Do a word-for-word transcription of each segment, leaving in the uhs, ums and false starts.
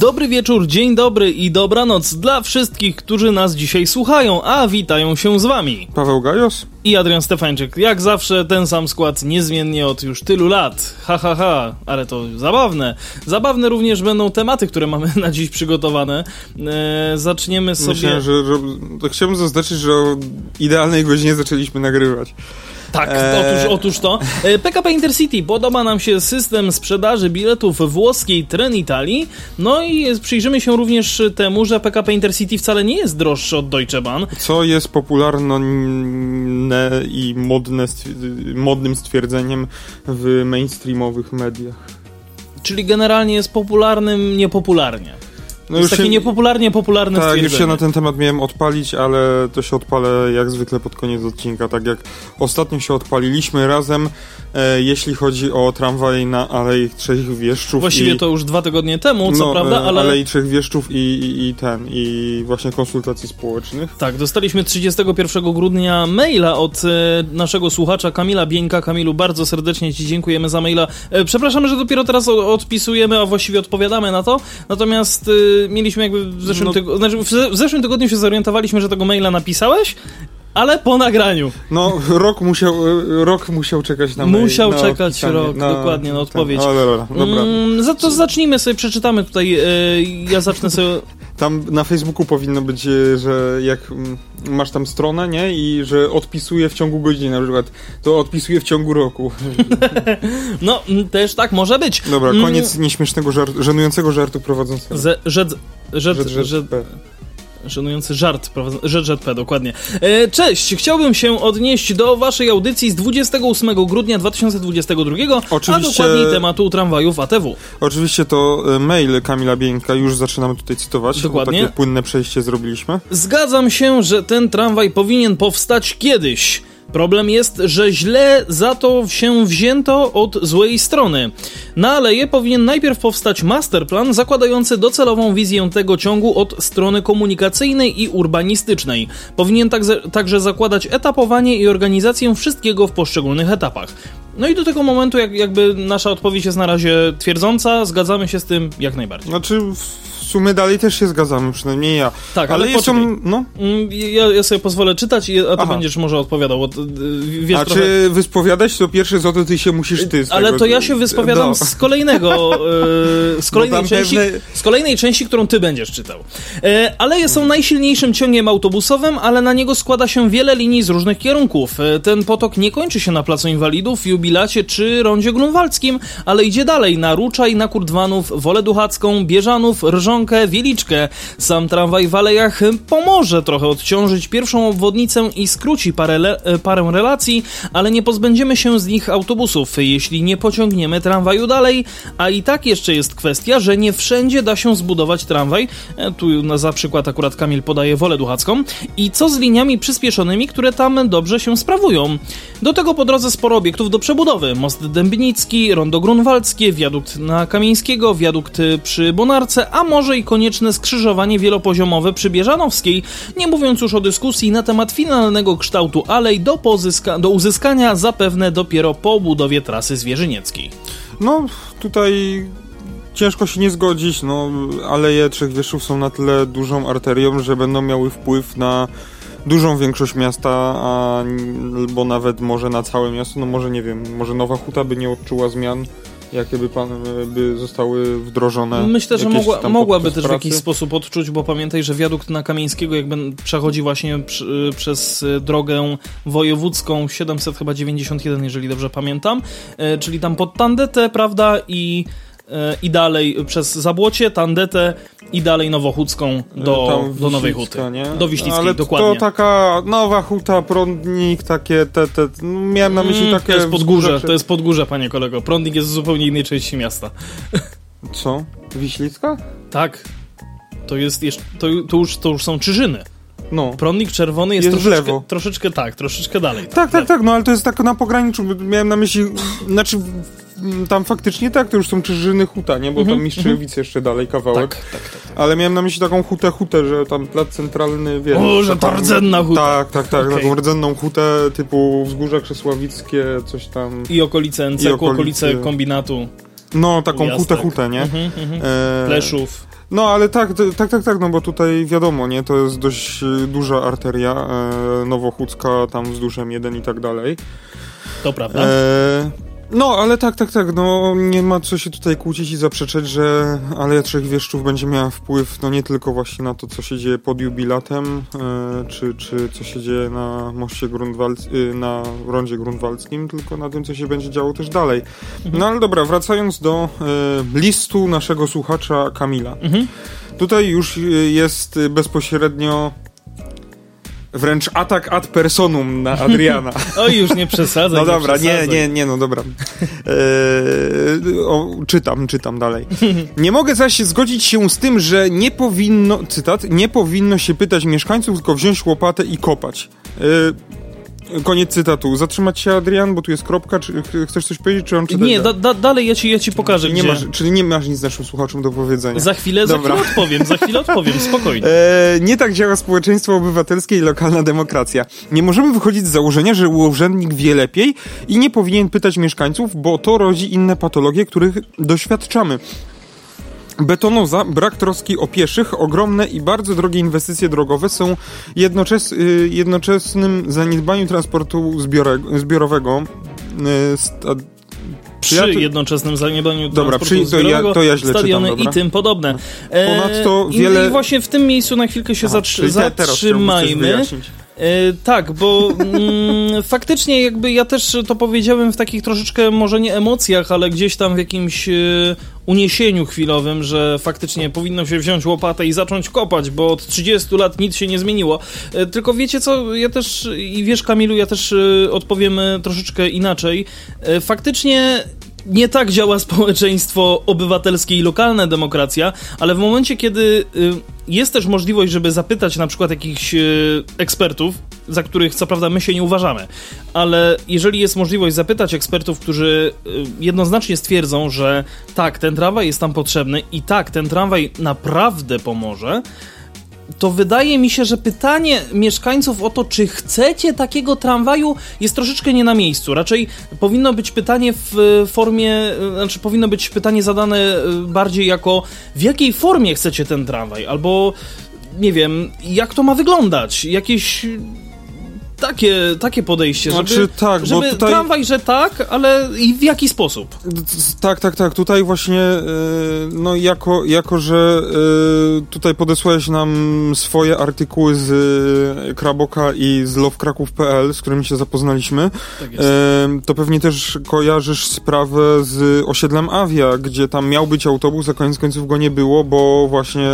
Dobry wieczór, dzień dobry i dobranoc dla wszystkich, którzy nas dzisiaj słuchają, a witają się z wami Paweł Gajos i Adrian Stefańczyk. Jak zawsze ten sam skład niezmiennie od już tylu lat. Ha, ha, ha, ale to zabawne. Zabawne również będą tematy, które mamy na dziś przygotowane. Eee, zaczniemy sobie... Myślę, że, że to chciałbym zaznaczyć, że o idealnej godzinie zaczęliśmy nagrywać. Tak, otóż, otóż to. P K P Intercity. Podoba nam się system sprzedaży biletów włoskiej Trenitalii. No i przyjrzymy się również temu, że P K P Intercity wcale nie jest droższy od Deutsche Bahn. Co jest popularne i modne, modnym stwierdzeniem w mainstreamowych mediach. Czyli generalnie jest popularnym niepopularnie. No jest już takie się, niepopularnie popularne tak, stwierdzenie. Tak, już się na ten temat miałem odpalić, ale to się odpalę jak zwykle pod koniec odcinka, tak jak ostatnio się odpaliliśmy razem, e, jeśli chodzi o tramwaj na Aleje Trzech Wieszczów. Właściwie i, to już dwa tygodnie temu, co no, prawda, ale... Alei Trzech Wieszczów i, i, i ten, i właśnie konsultacji społecznych. Tak, dostaliśmy trzydziestego pierwszego grudnia maila od e, naszego słuchacza Kamila Bieńka. Kamilu, bardzo serdecznie ci dziękujemy za maila. E, przepraszamy, że dopiero teraz odpisujemy, a właściwie odpowiadamy na to, natomiast... E, mieliśmy jakby w zeszłym, no, tyg- znaczy w zeszłym tygodniu się zorientowaliśmy, że tego maila napisałeś, ale po nagraniu. No, rok musiał, rok musiał czekać na mail. Musiał na czekać pisanie, rok, na, dokładnie, na odpowiedź. Ten, ale, ale, dobra. Mm, za to zacznijmy sobie, przeczytamy tutaj, yy, ja zacznę sobie... Tam na Facebooku powinno być, że jak masz tam stronę, nie? I że odpisuję w ciągu godziny na przykład, to odpisuję w ciągu roku. No, też tak może być. Dobra, koniec mm. nieśmiesznego, żart, żenującego żartu prowadzącego. Z, rzed, rzed, rzed, rzed, rzed, Żenujący żart, RegioJet.pl, dokładnie. E, cześć, chciałbym się odnieść do waszej audycji z dwudziestego ósmego grudnia dwa tysiące dwudziestego drugiego, oczywiście, a dokładniej tematu tramwajów A T W. Oczywiście to mail Kamila Bieńka, już zaczynamy tutaj cytować, dokładnie. Takie płynne przejście zrobiliśmy. Zgadzam się, że ten tramwaj powinien powstać kiedyś. Problem jest, że źle za to się wzięto od złej strony. Na aleje powinien najpierw powstać masterplan zakładający docelową wizję tego ciągu od strony komunikacyjnej i urbanistycznej. Powinien także, także zakładać etapowanie i organizację wszystkiego w poszczególnych etapach. No i do tego momentu jak, jakby nasza odpowiedź jest na razie twierdząca, zgadzamy się z tym jak najbardziej. Znaczy... W sumie dalej też się zgadzamy, przynajmniej ja. Tak, ale, ale jestem, no. Ja, ja sobie pozwolę czytać, a ty Aha. będziesz może odpowiadał. Bo, wiesz, a trochę... czy wyspowiadać to pierwsze co to ty się musisz ty z Ale tego, to ja się wyspowiadam no. z kolejnego, z kolejnej części, pewne... z kolejnej części, którą ty będziesz czytał. Aleje są najsilniejszym ciągiem autobusowym, ale na niego składa się wiele linii z różnych kierunków. Ten potok nie kończy się na Placu Inwalidów, Jubilacie czy Rondzie Grunwaldzkim, ale idzie dalej na Ruczaj, na Kurdwanów, Wolę Duchacką, Bieżanów, Rżą, Wieliczkę. Sam tramwaj w alejach pomoże trochę odciążyć pierwszą obwodnicę i skróci parę, le- parę relacji, ale nie pozbędziemy się z nich autobusów, jeśli nie pociągniemy tramwaju dalej, a i tak jeszcze jest kwestia, że nie wszędzie da się zbudować tramwaj, tu na za przykład akurat Kamil podaje Wolę Duchacką, i co z liniami przyspieszonymi, które tam dobrze się sprawują. Do tego po drodze sporo obiektów do przebudowy, most Dębnicki, rondo Grunwaldzkie, wiadukt na Kamieńskiego, wiadukt przy Bonarce, a może i konieczne skrzyżowanie wielopoziomowe przy Bieżanowskiej, nie mówiąc już o dyskusji na temat finalnego kształtu alej do, pozyska- do uzyskania zapewne dopiero po budowie trasy zwierzynieckiej. No, tutaj... Ciężko się nie zgodzić, no, Aleje Trzech Wieszczów są na tyle dużą arterią, że będą miały wpływ na dużą większość miasta, a, albo nawet może na całe miasto, no może nie wiem, może Nowa Huta by nie odczuła zmian, jakie by, pan, by zostały wdrożone. Myślę, że mogła, mogłaby też pracy. W jakiś sposób odczuć, bo pamiętaj, że wiadukt na Kamieńskiego jakby przechodzi właśnie przy, przez drogę wojewódzką siedemset dziewięćdziesiąt jeden, jeżeli dobrze pamiętam, e, czyli tam pod Tandetę, prawda, i i dalej przez Zabłocie, Tandetę i dalej Nowohucką do, do Nowej Huty. Nie? Do Wiślickiej, ale dokładnie. Ale to taka Nowa Huta, Prądnik, takie te... te miałem na myśli takie... To jest Podgórze, to jest Podgórze, panie kolego. Prądnik jest w zupełnie innej części miasta. Co? Wiślicka? Tak. To jest jeszcze... To, to, już, to już są Czyżyny. No. Prądnik czerwony jest, jest troszeczkę, w lewo. Troszeczkę tak, troszeczkę dalej. Tak, tak, tak, tak, no ale to jest tak na pograniczu, miałem na myśli, znaczy tam faktycznie tak, to już są Czyżyny, Huta, nie? Bo mm-hmm, tam Mistrzewice mm-hmm. jeszcze dalej kawałek. Tak, tak, tak, tak. Ale miałem na myśli taką hutę, hutę, że tam plac centralny, wiesz... O, że ta rdzenna huta. Tak, tak, tak, okay. Taką rdzenną hutę typu Wzgórza Krzesławickie, coś tam... I okolice N C K, okolice kombinatu. No, taką hutę, hutę, nie? Mm-hmm, mm-hmm. E... Leszów. No, ale tak, tak, tak, tak, no bo tutaj wiadomo, nie, to jest dość duża arteria e, nowochódzka, tam wzdłuż M jeden i tak dalej. To prawda. E, no, ale tak, tak, tak, no nie ma co się tutaj kłócić i zaprzeczać, że Aleja Trzech Wieszczów będzie miała wpływ, no nie tylko właśnie na to, co się dzieje pod Jubilatem, e, czy, czy co się dzieje na moście Grunwalds- na rondzie grunwaldzkim, tylko na tym, co się będzie działo też dalej. Mhm. No ale dobra, wracając do e, listu naszego słuchacza Kamila. Mhm. Tutaj już jest bezpośrednio wręcz atak ad personum na Adriana. O, już nie przesadzaj. No dobra, nie, nie, nie, nie, no dobra. Eee, o, czytam, czytam dalej. Nie mogę zaś zgodzić się z tym, że nie powinno, cytat, nie powinno się pytać mieszkańców, tylko wziąć łopatę i kopać. Eee, koniec cytatu. Zatrzymać się, Adrian, bo tu jest kropka. Czy chcesz coś powiedzieć, czy on czyta? Nie, da, da, dalej ja ci, ja ci pokażę, nie gdzie. Masz, czyli nie masz nic naszym słuchaczom do powiedzenia. Za chwilę, za chwilę odpowiem, za chwilę odpowiem, spokojnie. Eee, nie tak działa społeczeństwo obywatelskie i lokalna demokracja. Nie możemy wychodzić z założenia, że urzędnik wie lepiej i nie powinien pytać mieszkańców, bo to rodzi inne patologie, których doświadczamy. Betonoza, brak troski o pieszych, ogromne i bardzo drogie inwestycje drogowe są jednoczes, jednoczesnym zaniedbaniu transportu zbiore, zbiorowego. Sta, przy ja tu, jednoczesnym zaniedbaniu dobra, transportu przy, to zbiorowego, ja, to ja źle stadiony czytam, i tym podobne. E, Ponadto i, wiele... I właśnie w tym miejscu na chwilkę się A, zatrzy, zatrzymajmy. Yy, tak, bo yy, faktycznie jakby ja też to powiedziałem w takich troszeczkę może nie emocjach, ale gdzieś tam w jakimś yy, uniesieniu chwilowym, że faktycznie powinno się wziąć łopatę i zacząć kopać, bo od trzydziestu lat nic się nie zmieniło. Yy, tylko wiecie co, ja też i wiesz Kamilu, ja też yy, odpowiem troszeczkę inaczej. Yy, faktycznie... Nie tak działa społeczeństwo obywatelskie i lokalna demokracja, ale w momencie, kiedy jest też możliwość, żeby zapytać na przykład jakichś ekspertów, za których co prawda my się nie uważamy, ale jeżeli jest możliwość zapytać ekspertów, którzy jednoznacznie stwierdzą, że tak, ten tramwaj jest tam potrzebny i tak, ten tramwaj naprawdę pomoże, to wydaje mi się, że pytanie mieszkańców o to, czy chcecie takiego tramwaju, jest troszeczkę nie na miejscu. Raczej powinno być pytanie w formie, znaczy powinno być pytanie zadane bardziej jako w jakiej formie chcecie ten tramwaj, albo nie wiem, jak to ma wyglądać, jakieś... Takie, takie podejście, znaczy, żeby, tak, żeby bo tutaj... tramwaj, że tak, ale i w jaki sposób? Tak, tak, tak. Tutaj właśnie yy, no jako, jako że yy, tutaj podesłałeś nam swoje artykuły z yy, Kraboka i z love kraków kropka pe el, z którymi się zapoznaliśmy, tak jest. Yy, to pewnie też kojarzysz sprawę z osiedlem Avia, gdzie tam miał być autobus, a koniec końców go nie było, bo właśnie...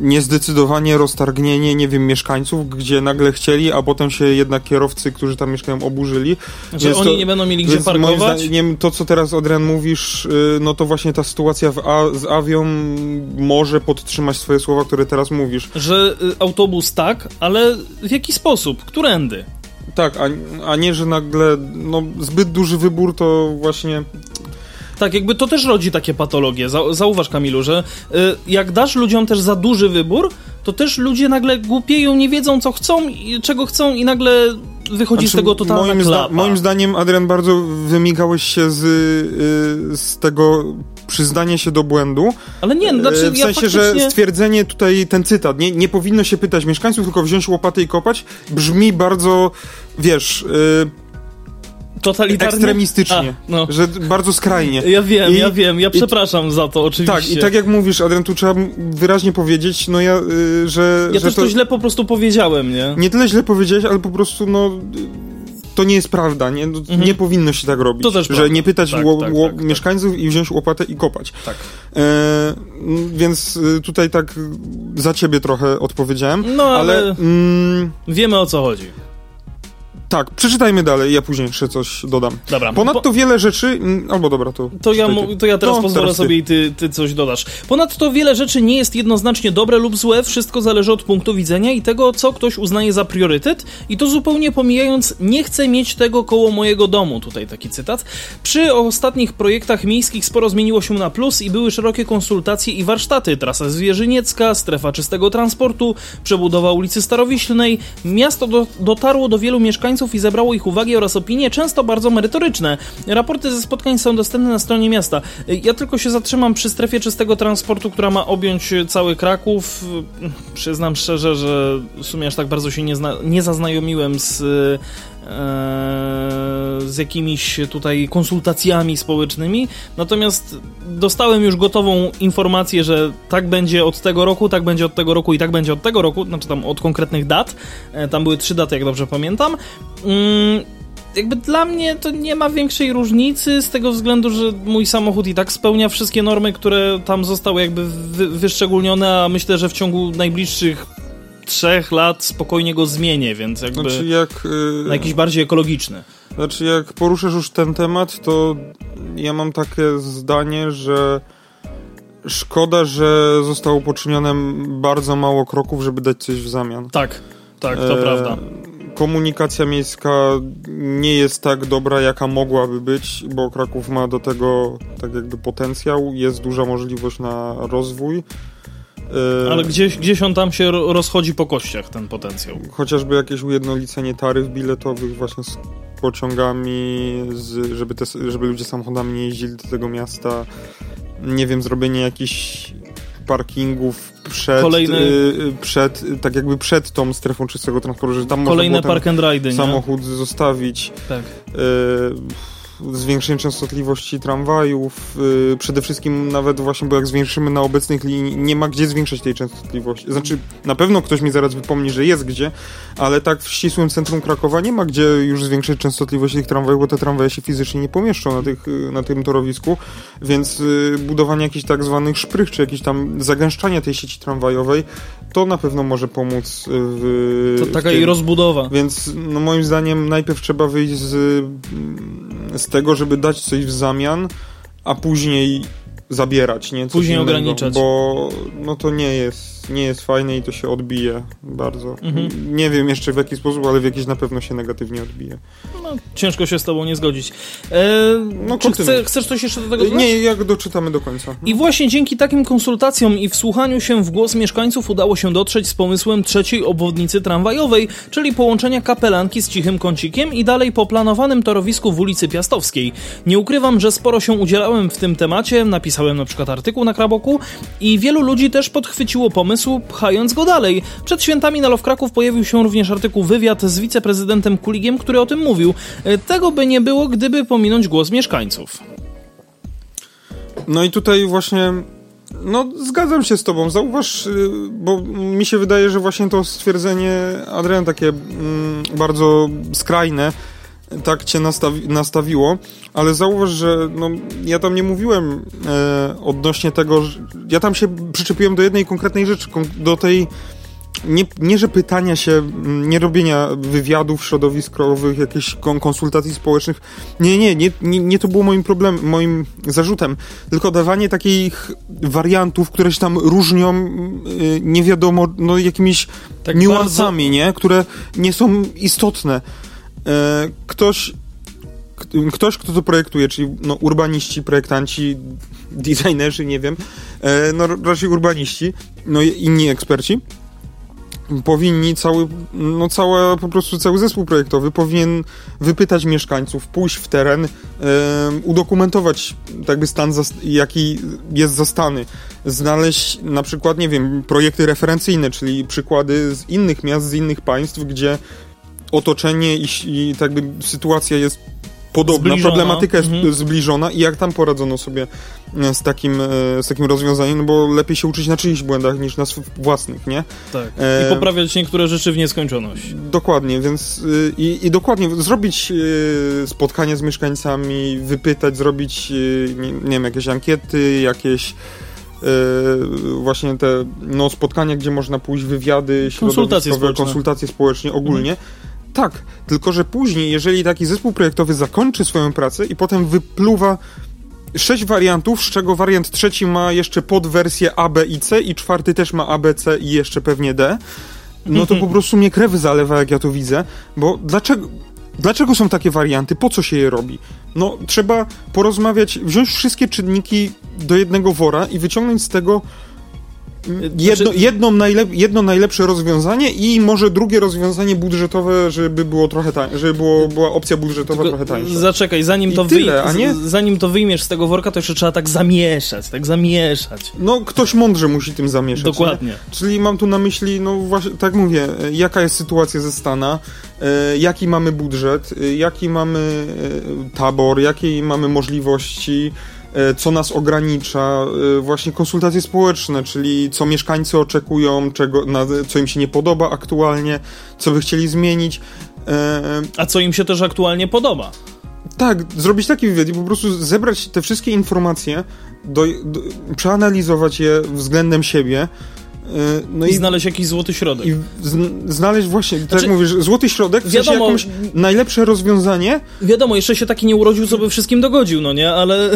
niezdecydowanie roztargnienie, nie wiem, mieszkańców, gdzie nagle chcieli, a potem się jednak kierowcy, którzy tam mieszkają, oburzyli. Znaczy więc oni to, nie będą mieli gdzie parkować? Moim zdaniem to, co teraz, Adrian, mówisz, no to właśnie ta sytuacja w A- z Avią może podtrzymać swoje słowa, które teraz mówisz. Że y, autobus tak, ale w jaki sposób? Którędy? Tak, a, a nie, że nagle no, zbyt duży wybór to właśnie... Tak, jakby to też rodzi takie patologie. Zauważ, Kamilu, że y, jak dasz ludziom też za duży wybór, to też ludzie nagle głupieją, nie wiedzą, co chcą, i czego chcą i nagle wychodzi znaczy, z tego totalna moim klapa. Zda- moim zdaniem, Adrian, bardzo wymigałeś się z, y, z tego przyznania się do błędu. Ale nie, znaczy ja w sensie, faktycznie... że stwierdzenie tutaj, ten cytat, nie, nie powinno się pytać mieszkańców, tylko wziąć łopatę i kopać, brzmi bardzo, wiesz... Y, totalitarnie? Ekstremistycznie, A, no. że bardzo skrajnie. Ja wiem, I, ja wiem, ja przepraszam i, za to oczywiście. Tak, i tak jak mówisz, Adrian, tu trzeba wyraźnie powiedzieć, no ja, y, że... Ja że też to, to źle po prostu powiedziałem, nie? Nie tyle źle powiedziałeś, ale po prostu, no... To nie jest prawda, nie, mhm. nie powinno się tak robić, to też że prawda. Nie pytać tak, ło- tak, ło- tak, mieszkańców tak. i wziąć łopatę i kopać. Tak. E, więc tutaj tak za ciebie trochę odpowiedziałem, no ale... ale mm, wiemy o co chodzi. Tak, przeczytajmy dalej, ja później jeszcze coś dodam. Dobra. Ponadto po... wiele rzeczy... Albo dobra, to... To ja, mu, to ja teraz no, pozwolę teraz sobie i ty, ty coś dodasz. Ponadto wiele rzeczy nie jest jednoznacznie dobre lub złe, wszystko zależy od punktu widzenia i tego, co ktoś uznaje za priorytet, i to zupełnie pomijając, nie chcę mieć tego koło mojego domu, tutaj taki cytat. Przy ostatnich projektach miejskich sporo zmieniło się na plus i były szerokie konsultacje i warsztaty. Trasa Zwierzyniecka, strefa czystego transportu, przebudowa ulicy Starowiślnej. Miasto do, dotarło do wielu mieszkańców i zebrało ich uwagi oraz opinie, często bardzo merytoryczne. Raporty ze spotkań są dostępne na stronie miasta. Ja tylko się zatrzymam przy strefie czystego transportu, która ma objąć cały Kraków. Przyznam szczerze, że w sumie aż tak bardzo się nie, zna, nie zaznajomiłem z... z jakimiś tutaj konsultacjami społecznymi, natomiast dostałem już gotową informację, że tak będzie od tego roku, tak będzie od tego roku i tak będzie od tego roku, znaczy tam od konkretnych dat, tam były trzy daty, jak dobrze pamiętam. Jakby dla mnie to nie ma większej różnicy z tego względu, że mój samochód i tak spełnia wszystkie normy, które tam zostały jakby wy- wyszczególnione, a myślę, że w ciągu najbliższych trzech lat spokojnie go zmienię, więc jakby znaczy jak, yy... na jakiś bardziej ekologiczny. Znaczy jak poruszysz już ten temat, to ja mam takie zdanie, że szkoda, że zostało poczynione bardzo mało kroków, żeby dać coś w zamian. Tak, tak, to e... prawda. Komunikacja miejska nie jest tak dobra, jaka mogłaby być, bo Kraków ma do tego tak jakby potencjał, jest duża możliwość na rozwój. Ale gdzieś, gdzieś on tam się rozchodzi po kościach, ten potencjał. Chociażby jakieś ujednolicenie taryf biletowych właśnie z pociągami, z, żeby, te, żeby ludzie samochodami nie jeździli do tego miasta. Nie wiem, zrobienie jakichś parkingów przed, Kolejny... przed, tak jakby przed tą strefą czystego transportu, że tam Kolejne można było park and ride, samochód nie? zostawić. Tak. Y- Zwiększenie częstotliwości tramwajów, yy, przede wszystkim nawet właśnie, bo jak zwiększymy na obecnych linii, nie ma gdzie zwiększać tej częstotliwości. Znaczy, na pewno ktoś mi zaraz wypomni, że jest gdzie, ale tak w ścisłym centrum Krakowa nie ma gdzie już zwiększyć częstotliwość tych tramwajów, bo te tramwaje się fizycznie nie pomieszczą na, tych, na tym torowisku, więc yy, budowanie jakichś tak zwanych szprych, czy jakieś tam zagęszczanie tej sieci tramwajowej, to na pewno może pomóc w... To taka w tym. I rozbudowa. Więc no, moim zdaniem najpierw trzeba wyjść z, z tego, żeby dać coś w zamian, a później zabierać, nie? Coś później innego, ograniczać. Bo no to nie jest, nie jest fajne i to się odbije bardzo. Mhm. Nie wiem jeszcze w jaki sposób, ale w jakiś na pewno się negatywnie odbije. No, ciężko się z tobą nie zgodzić. Eee, no, czy chce, chcesz coś jeszcze do tego dodać? Nie, jak doczytamy do końca. I właśnie dzięki takim konsultacjom i wsłuchaniu się w głos mieszkańców udało się dotrzeć z pomysłem trzeciej obwodnicy tramwajowej, czyli połączenia Kapelanki z Cichym Kącikiem i dalej po planowanym torowisku w ulicy Piastowskiej. Nie ukrywam, że sporo się udzielałem w tym temacie, napisałem na przykład artykuł na Kraboku i wielu ludzi też podchwyciło pomysł, pchając go dalej. Przed świętami na Love Kraków pojawił się również artykuł wywiad z wiceprezydentem Kuligiem, który o tym mówił. Tego by nie było, gdyby pominąć głos mieszkańców. No i tutaj właśnie no zgadzam się z tobą, zauważ, bo mi się wydaje, że właśnie to stwierdzenie Adrian takie mm, bardzo skrajne tak cię nastawi- nastawiło, ale zauważ, że no, ja tam nie mówiłem e, odnośnie tego, że ja tam się przyczepiłem do jednej konkretnej rzeczy, do tej nie, nie że pytania się, nie robienia wywiadów środowiskowych, jakichś konsultacji społecznych, nie, nie, nie, nie, nie to było moim problemem, moim zarzutem, tylko dawanie takich wariantów, które się tam różnią, nie wiadomo, no jakimiś tak niuansami, bardzo... nie, które nie są istotne. Ktoś, ktoś, kto to projektuje, czyli no, urbaniści, projektanci, designerzy, nie wiem, no raczej urbaniści, no i inni eksperci, powinni cały, no całe, po prostu cały zespół projektowy powinien wypytać mieszkańców, pójść w teren, e, udokumentować jakby stan, zas- jaki jest zastany, znaleźć na przykład, nie wiem, projekty referencyjne, czyli przykłady z innych miast, z innych państw, gdzie otoczenie i, i tak jakby sytuacja jest podobna, zbliżona. Problematyka jest mhm. zbliżona i jak tam poradzono sobie z takim, z takim rozwiązaniem, no bo lepiej się uczyć na czyichś błędach niż na sw- własnych, nie? Tak. E... I poprawiać niektóre rzeczy w nieskończoność. Dokładnie, więc i, i dokładnie zrobić spotkanie z mieszkańcami, wypytać, zrobić nie, nie wiem, jakieś ankiety, jakieś Yy, właśnie te no, spotkania, gdzie można pójść, wywiady środowiskowe, konsultacje społeczne ogólnie. Mm. tak, tylko że później, jeżeli taki zespół projektowy zakończy swoją pracę i potem wypluwa sześć wariantów, z czego wariant trzeci ma jeszcze podwersję A, B i C i czwarty też ma A, B, C i jeszcze pewnie D, no to po prostu mnie krew zalewa, jak ja to widzę, bo dlaczego... Dlaczego są takie warianty? Po co się je robi? No, trzeba porozmawiać, wziąć wszystkie czynniki do jednego wora i wyciągnąć z tego jedno, jedno, najlep- jedno najlepsze rozwiązanie i może drugie rozwiązanie budżetowe, żeby było trochę tańsze, żeby było, była opcja budżetowa tylko trochę tańsza. Zaczekaj, zanim to, tyle, wyj- nie? zanim to wyjmiesz z tego worka, to jeszcze trzeba tak zamieszać, tak zamieszać. No, ktoś mądrze musi tym zamieszać. Dokładnie. Nie? Czyli mam tu na myśli, no właśnie, tak mówię, jaka jest sytuacja ze Stana, jaki mamy budżet, jaki mamy tabor, jakie mamy możliwości, co nas ogranicza, właśnie konsultacje społeczne, czyli co mieszkańcy oczekują, czego, na, co im się nie podoba aktualnie, co by chcieli zmienić. A co im się też aktualnie podoba. Tak, zrobić taki wywiad i po prostu zebrać te wszystkie informacje, do, do, przeanalizować je względem siebie. No I, i znaleźć jakiś złoty środek. I znaleźć właśnie, znaczy, tak jak mówisz, złoty środek, w sensie jakąś najlepsze rozwiązanie. Wiadomo, jeszcze się taki nie urodził, co by wszystkim dogodził, no nie? Ale,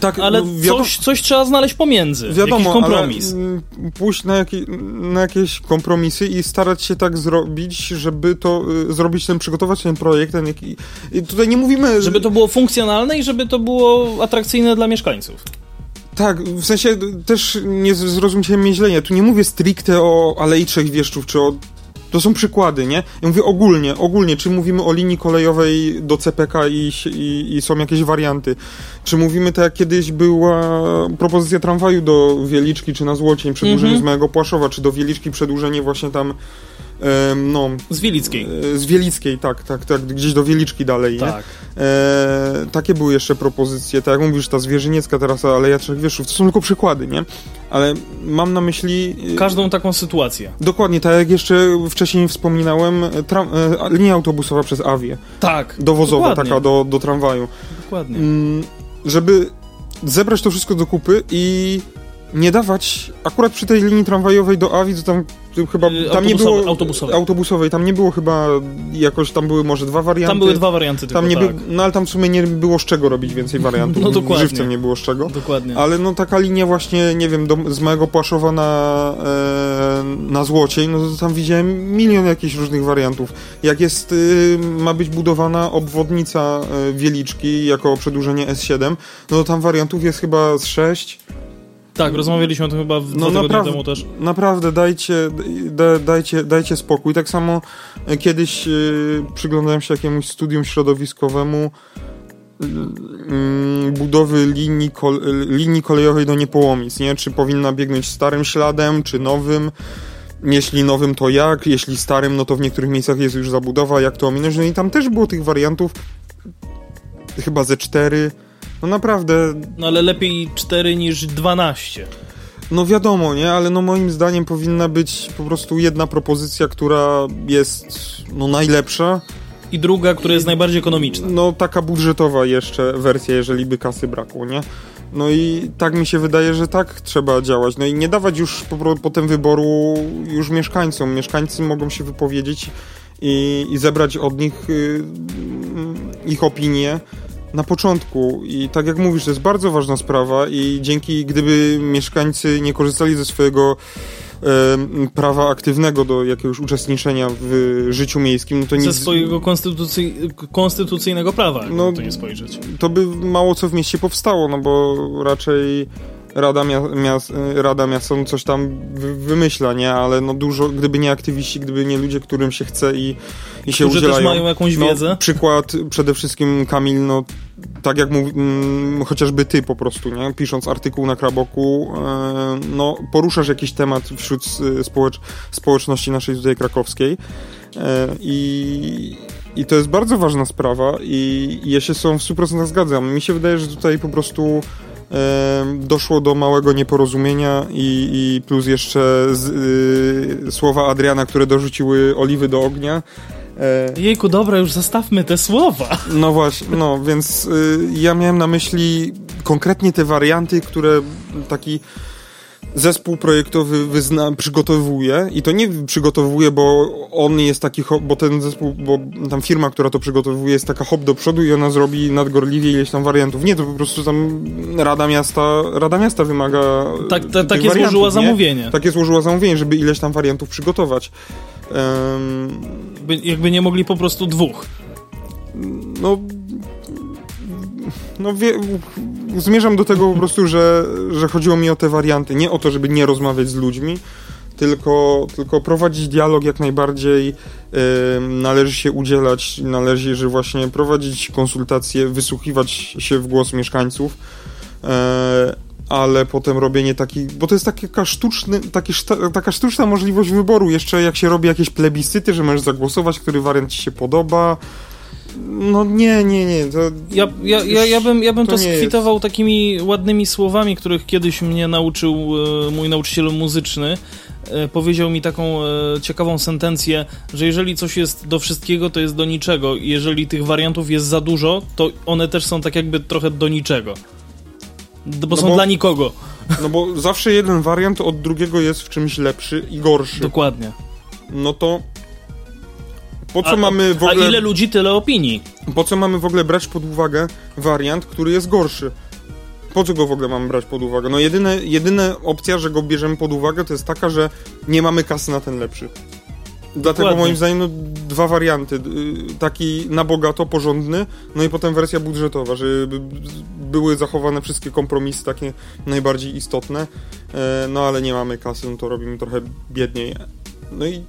tak, ale wiadomo, coś, coś trzeba znaleźć pomiędzy. Wiadomo, jakiś kompromis. Ale pójść na, jakie, na jakieś kompromisy i starać się tak zrobić, żeby to y, zrobić, ten, przygotować ten projekt. Ten, jaki, i tutaj nie mówimy... Żeby to było funkcjonalne i żeby to było atrakcyjne dla mieszkańców. Tak, w sensie też nie zrozumcie mnie źle, ja tu nie mówię stricte o Alei Trzech Wieszczów, czy o... To są przykłady, nie? Ja mówię ogólnie, ogólnie, czy mówimy o linii kolejowej do C P K i, i, i są jakieś warianty, czy mówimy tak jak kiedyś była propozycja tramwaju do Wieliczki, czy na Złocień, przedłużenie mhm. z Małego Płaszowa, czy do Wieliczki przedłużenie właśnie tam, ym, no... Z Wielickiej. Z Wielickiej, tak, tak, tak, gdzieś do Wieliczki dalej, tak. nie? E, takie były jeszcze propozycje, tak jak mówisz, ta Zwierzyniecka teraz, Aleja Trzech Wieszczów, to są tylko przykłady, nie? Ale mam na myśli... Każdą taką sytuację. Dokładnie, tak jak jeszcze wcześniej wspominałem, tra... linia autobusowa przez Avię. Tak. Dowozowa dokładnie. Taka do, do tramwaju. Dokładnie. Mm, żeby zebrać to wszystko do kupy i nie dawać, akurat przy tej linii tramwajowej do Avii, to tam chyba... Tam autobusowe, nie było autobusowej. Autobusowej, tam nie było chyba jakoś, tam były może dwa warianty. Tam były dwa warianty tam tylko, nie tak. by, No ale tam w sumie nie było z czego robić więcej wariantów. No dokładnie. Żywcem nie było z czego. Dokładnie. Ale no taka linia właśnie, nie wiem, do, z Małego Płaszowa na, e, na Złocień, no to tam widziałem milion jakichś różnych wariantów. Jak jest, y, ma być budowana obwodnica y, Wieliczki jako przedłużenie S siedem, no to tam wariantów jest chyba z sześć. Tak, rozmawialiśmy o tym chyba w no dwa tygodnie temu też. Naprawdę, dajcie, da, dajcie, dajcie spokój. Tak samo kiedyś yy, przyglądałem się jakiemuś studium środowiskowemu yy, budowy linii, kol, linii kolejowej do Niepołomic, nie? Czy powinna biegnąć starym śladem, czy nowym? Jeśli nowym, to jak? Jeśli starym, no to w niektórych miejscach jest już zabudowa, jak to ominąć? No i tam też było tych wariantów chyba ze cztery. No naprawdę... No ale lepiej cztery niż dwanaście. No wiadomo, nie? Ale no moim zdaniem powinna być po prostu jedna propozycja, która jest no najlepsza. I druga, która jest najbardziej ekonomiczna. No taka budżetowa jeszcze wersja, jeżeli by kasy brakło, nie? No i tak mi się wydaje, że tak trzeba działać. No i nie dawać już po, po tym wyboru już mieszkańcom. Mieszkańcy mogą się wypowiedzieć i, i zebrać od nich y, ich opinie na początku i tak jak mówisz, to jest bardzo ważna sprawa i dzięki, gdyby mieszkańcy nie korzystali ze swojego e, prawa aktywnego do jakiegoś uczestniczenia w życiu miejskim, no to nic... Ze swojego konstytucy... konstytucyjnego prawa, no, jakby to nie spojrzeć. To by mało co w mieście powstało, no bo raczej Rada, mia- miast, Rada Miasta coś tam wy- wymyśla, nie? Ale no dużo, gdyby nie aktywiści, gdyby nie ludzie, którym się chce i, i się udzielają. Którzy też mają jakąś wiedzę. No, przykład przede wszystkim Kamil, no tak jak mówi, mm, chociażby ty po prostu, nie? Pisząc artykuł na Kraboku, yy, no poruszasz jakiś temat wśród społecz- społeczności naszej tutaj krakowskiej yy, i... I to jest bardzo ważna sprawa i ja się z tą w stu procentach zgadzam. Mi się wydaje, że tutaj po prostu e, doszło do małego nieporozumienia i, i plus jeszcze z, y, słowa Adriana, które dorzuciły oliwy do ognia. E, Jejku, dobra, już zostawmy te słowa. No właśnie, no więc y, ja miałem na myśli konkretnie te warianty, które taki zespół projektowy wyzna, przygotowuje i to nie przygotowuje, bo on jest taki hop, bo ten zespół, bo tam firma, która to przygotowuje, jest taka hop do przodu i ona zrobi nadgorliwie ileś tam wariantów. Nie, to po prostu tam Rada Miasta, Rada Miasta wymaga tak, ta, takie złożyła nie? zamówienie. Takie złożyła zamówienie, żeby ileś tam wariantów przygotować. Um... By, jakby nie mogli po prostu dwóch. No... No wie, zmierzam do tego po prostu, że, że chodziło mi o te warianty. Nie o to, żeby nie rozmawiać z ludźmi, tylko, tylko prowadzić dialog jak najbardziej. Yy, należy się udzielać, należy że właśnie prowadzić konsultacje, wysłuchiwać się w głos mieszkańców, yy, ale potem robienie takich... Bo to jest taka, sztuczny, taki, taka sztuczna możliwość wyboru. Jeszcze jak się robi jakieś plebiscyty, że możesz zagłosować, który wariant ci się podoba... No nie, nie, nie. To ja, ja, ja, ja bym, ja bym to, to skwitował jest. takimi ładnymi słowami, których kiedyś mnie nauczył e, mój nauczyciel muzyczny. E, powiedział mi taką e, ciekawą sentencję, że jeżeli coś jest do wszystkiego, to jest do niczego. Jeżeli tych wariantów jest za dużo, to one też są tak jakby trochę do niczego. Bo no są bo, dla nikogo. No bo zawsze jeden wariant od drugiego jest w czymś lepszy i gorszy. Dokładnie. No to... Po co a, mamy w ogóle, a ile ludzi, tyle opinii. Po co mamy w ogóle brać pod uwagę wariant, który jest gorszy? Po co go w ogóle mamy brać pod uwagę? No jedyne, jedyna opcja, że go bierzemy pod uwagę, to jest taka, że nie mamy kasy na ten lepszy. Dlatego Dokładnie. moim zdaniem no, dwa warianty. Taki na bogato, porządny, no i potem wersja budżetowa, żeby były zachowane wszystkie kompromisy takie najbardziej istotne, no ale nie mamy kasy, no to robimy trochę biedniej. No i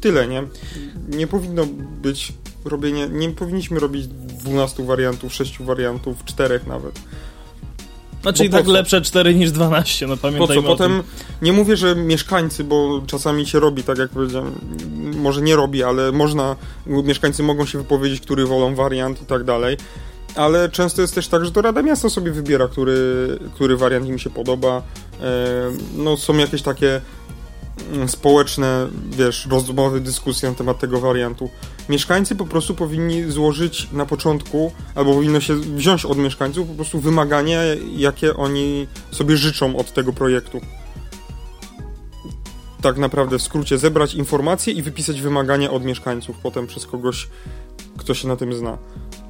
tyle, nie? Nie powinno być robienie, nie powinniśmy robić dwunastu wariantów, sześciu wariantów, czterech nawet. Znaczy i tak lepsze cztery niż dwanaście, no pamiętajmy po co? Potem, o tym. Nie mówię, że mieszkańcy, bo czasami się robi, tak jak powiedziałem, może nie robi, ale można, mieszkańcy mogą się wypowiedzieć, który wolą wariant i tak dalej, ale często jest też tak, że to Rada Miasta sobie wybiera, który, który wariant im się podoba. No są jakieś takie społeczne, wiesz, rozmowy, dyskusje na temat tego wariantu. Mieszkańcy po prostu powinni złożyć na początku, albo powinno się wziąć od mieszkańców po prostu wymagania, jakie oni sobie życzą od tego projektu. Tak naprawdę w skrócie zebrać informacje i wypisać wymagania od mieszkańców potem przez kogoś, kto się na tym zna.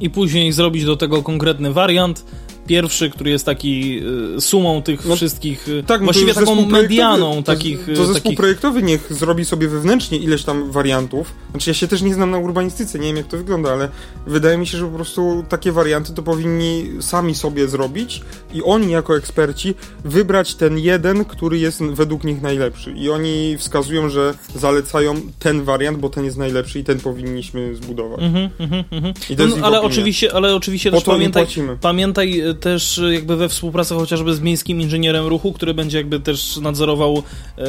I później zrobić do tego konkretny wariant, pierwszy, który jest taki sumą tych no, wszystkich, tak, właściwie taką medianą takich... To, to zespół takich... projektowy niech zrobi sobie wewnętrznie ileś tam wariantów. Znaczy ja się też nie znam na urbanistyce, nie wiem jak to wygląda, ale wydaje mi się, że po prostu takie warianty to powinni sami sobie zrobić i oni jako eksperci wybrać ten jeden, który jest według nich najlepszy. I oni wskazują, że zalecają ten wariant, bo ten jest najlepszy i ten powinniśmy zbudować. Mm-hmm, mm-hmm. I to jest no, ale opinia. oczywiście, ale oczywiście też pamiętaj, pamiętaj też jakby we współpracy chociażby z miejskim inżynierem ruchu, który będzie jakby też nadzorował e,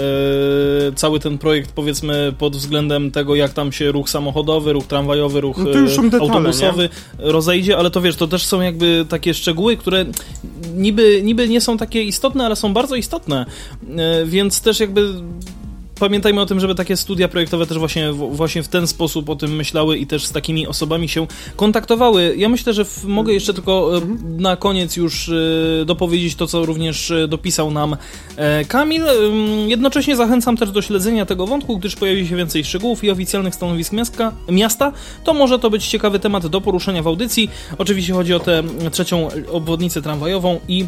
cały ten projekt, powiedzmy pod względem tego, jak tam się ruch samochodowy, ruch tramwajowy, ruch no detale, autobusowy nie? rozejdzie, ale to wiesz, to też są jakby takie szczegóły, które niby, niby nie są takie istotne, ale są bardzo istotne, e, więc też jakby pamiętajmy o tym, żeby takie studia projektowe też właśnie, właśnie w ten sposób o tym myślały i też z takimi osobami się kontaktowały. Ja myślę, że w, mogę jeszcze tylko na koniec już dopowiedzieć to, co również dopisał nam Kamil. Jednocześnie zachęcam też do śledzenia tego wątku, gdyż pojawi się więcej szczegółów i oficjalnych stanowisk miasta, miasta. To może to być ciekawy temat do poruszenia w audycji. Oczywiście chodzi o tę trzecią obwodnicę tramwajową i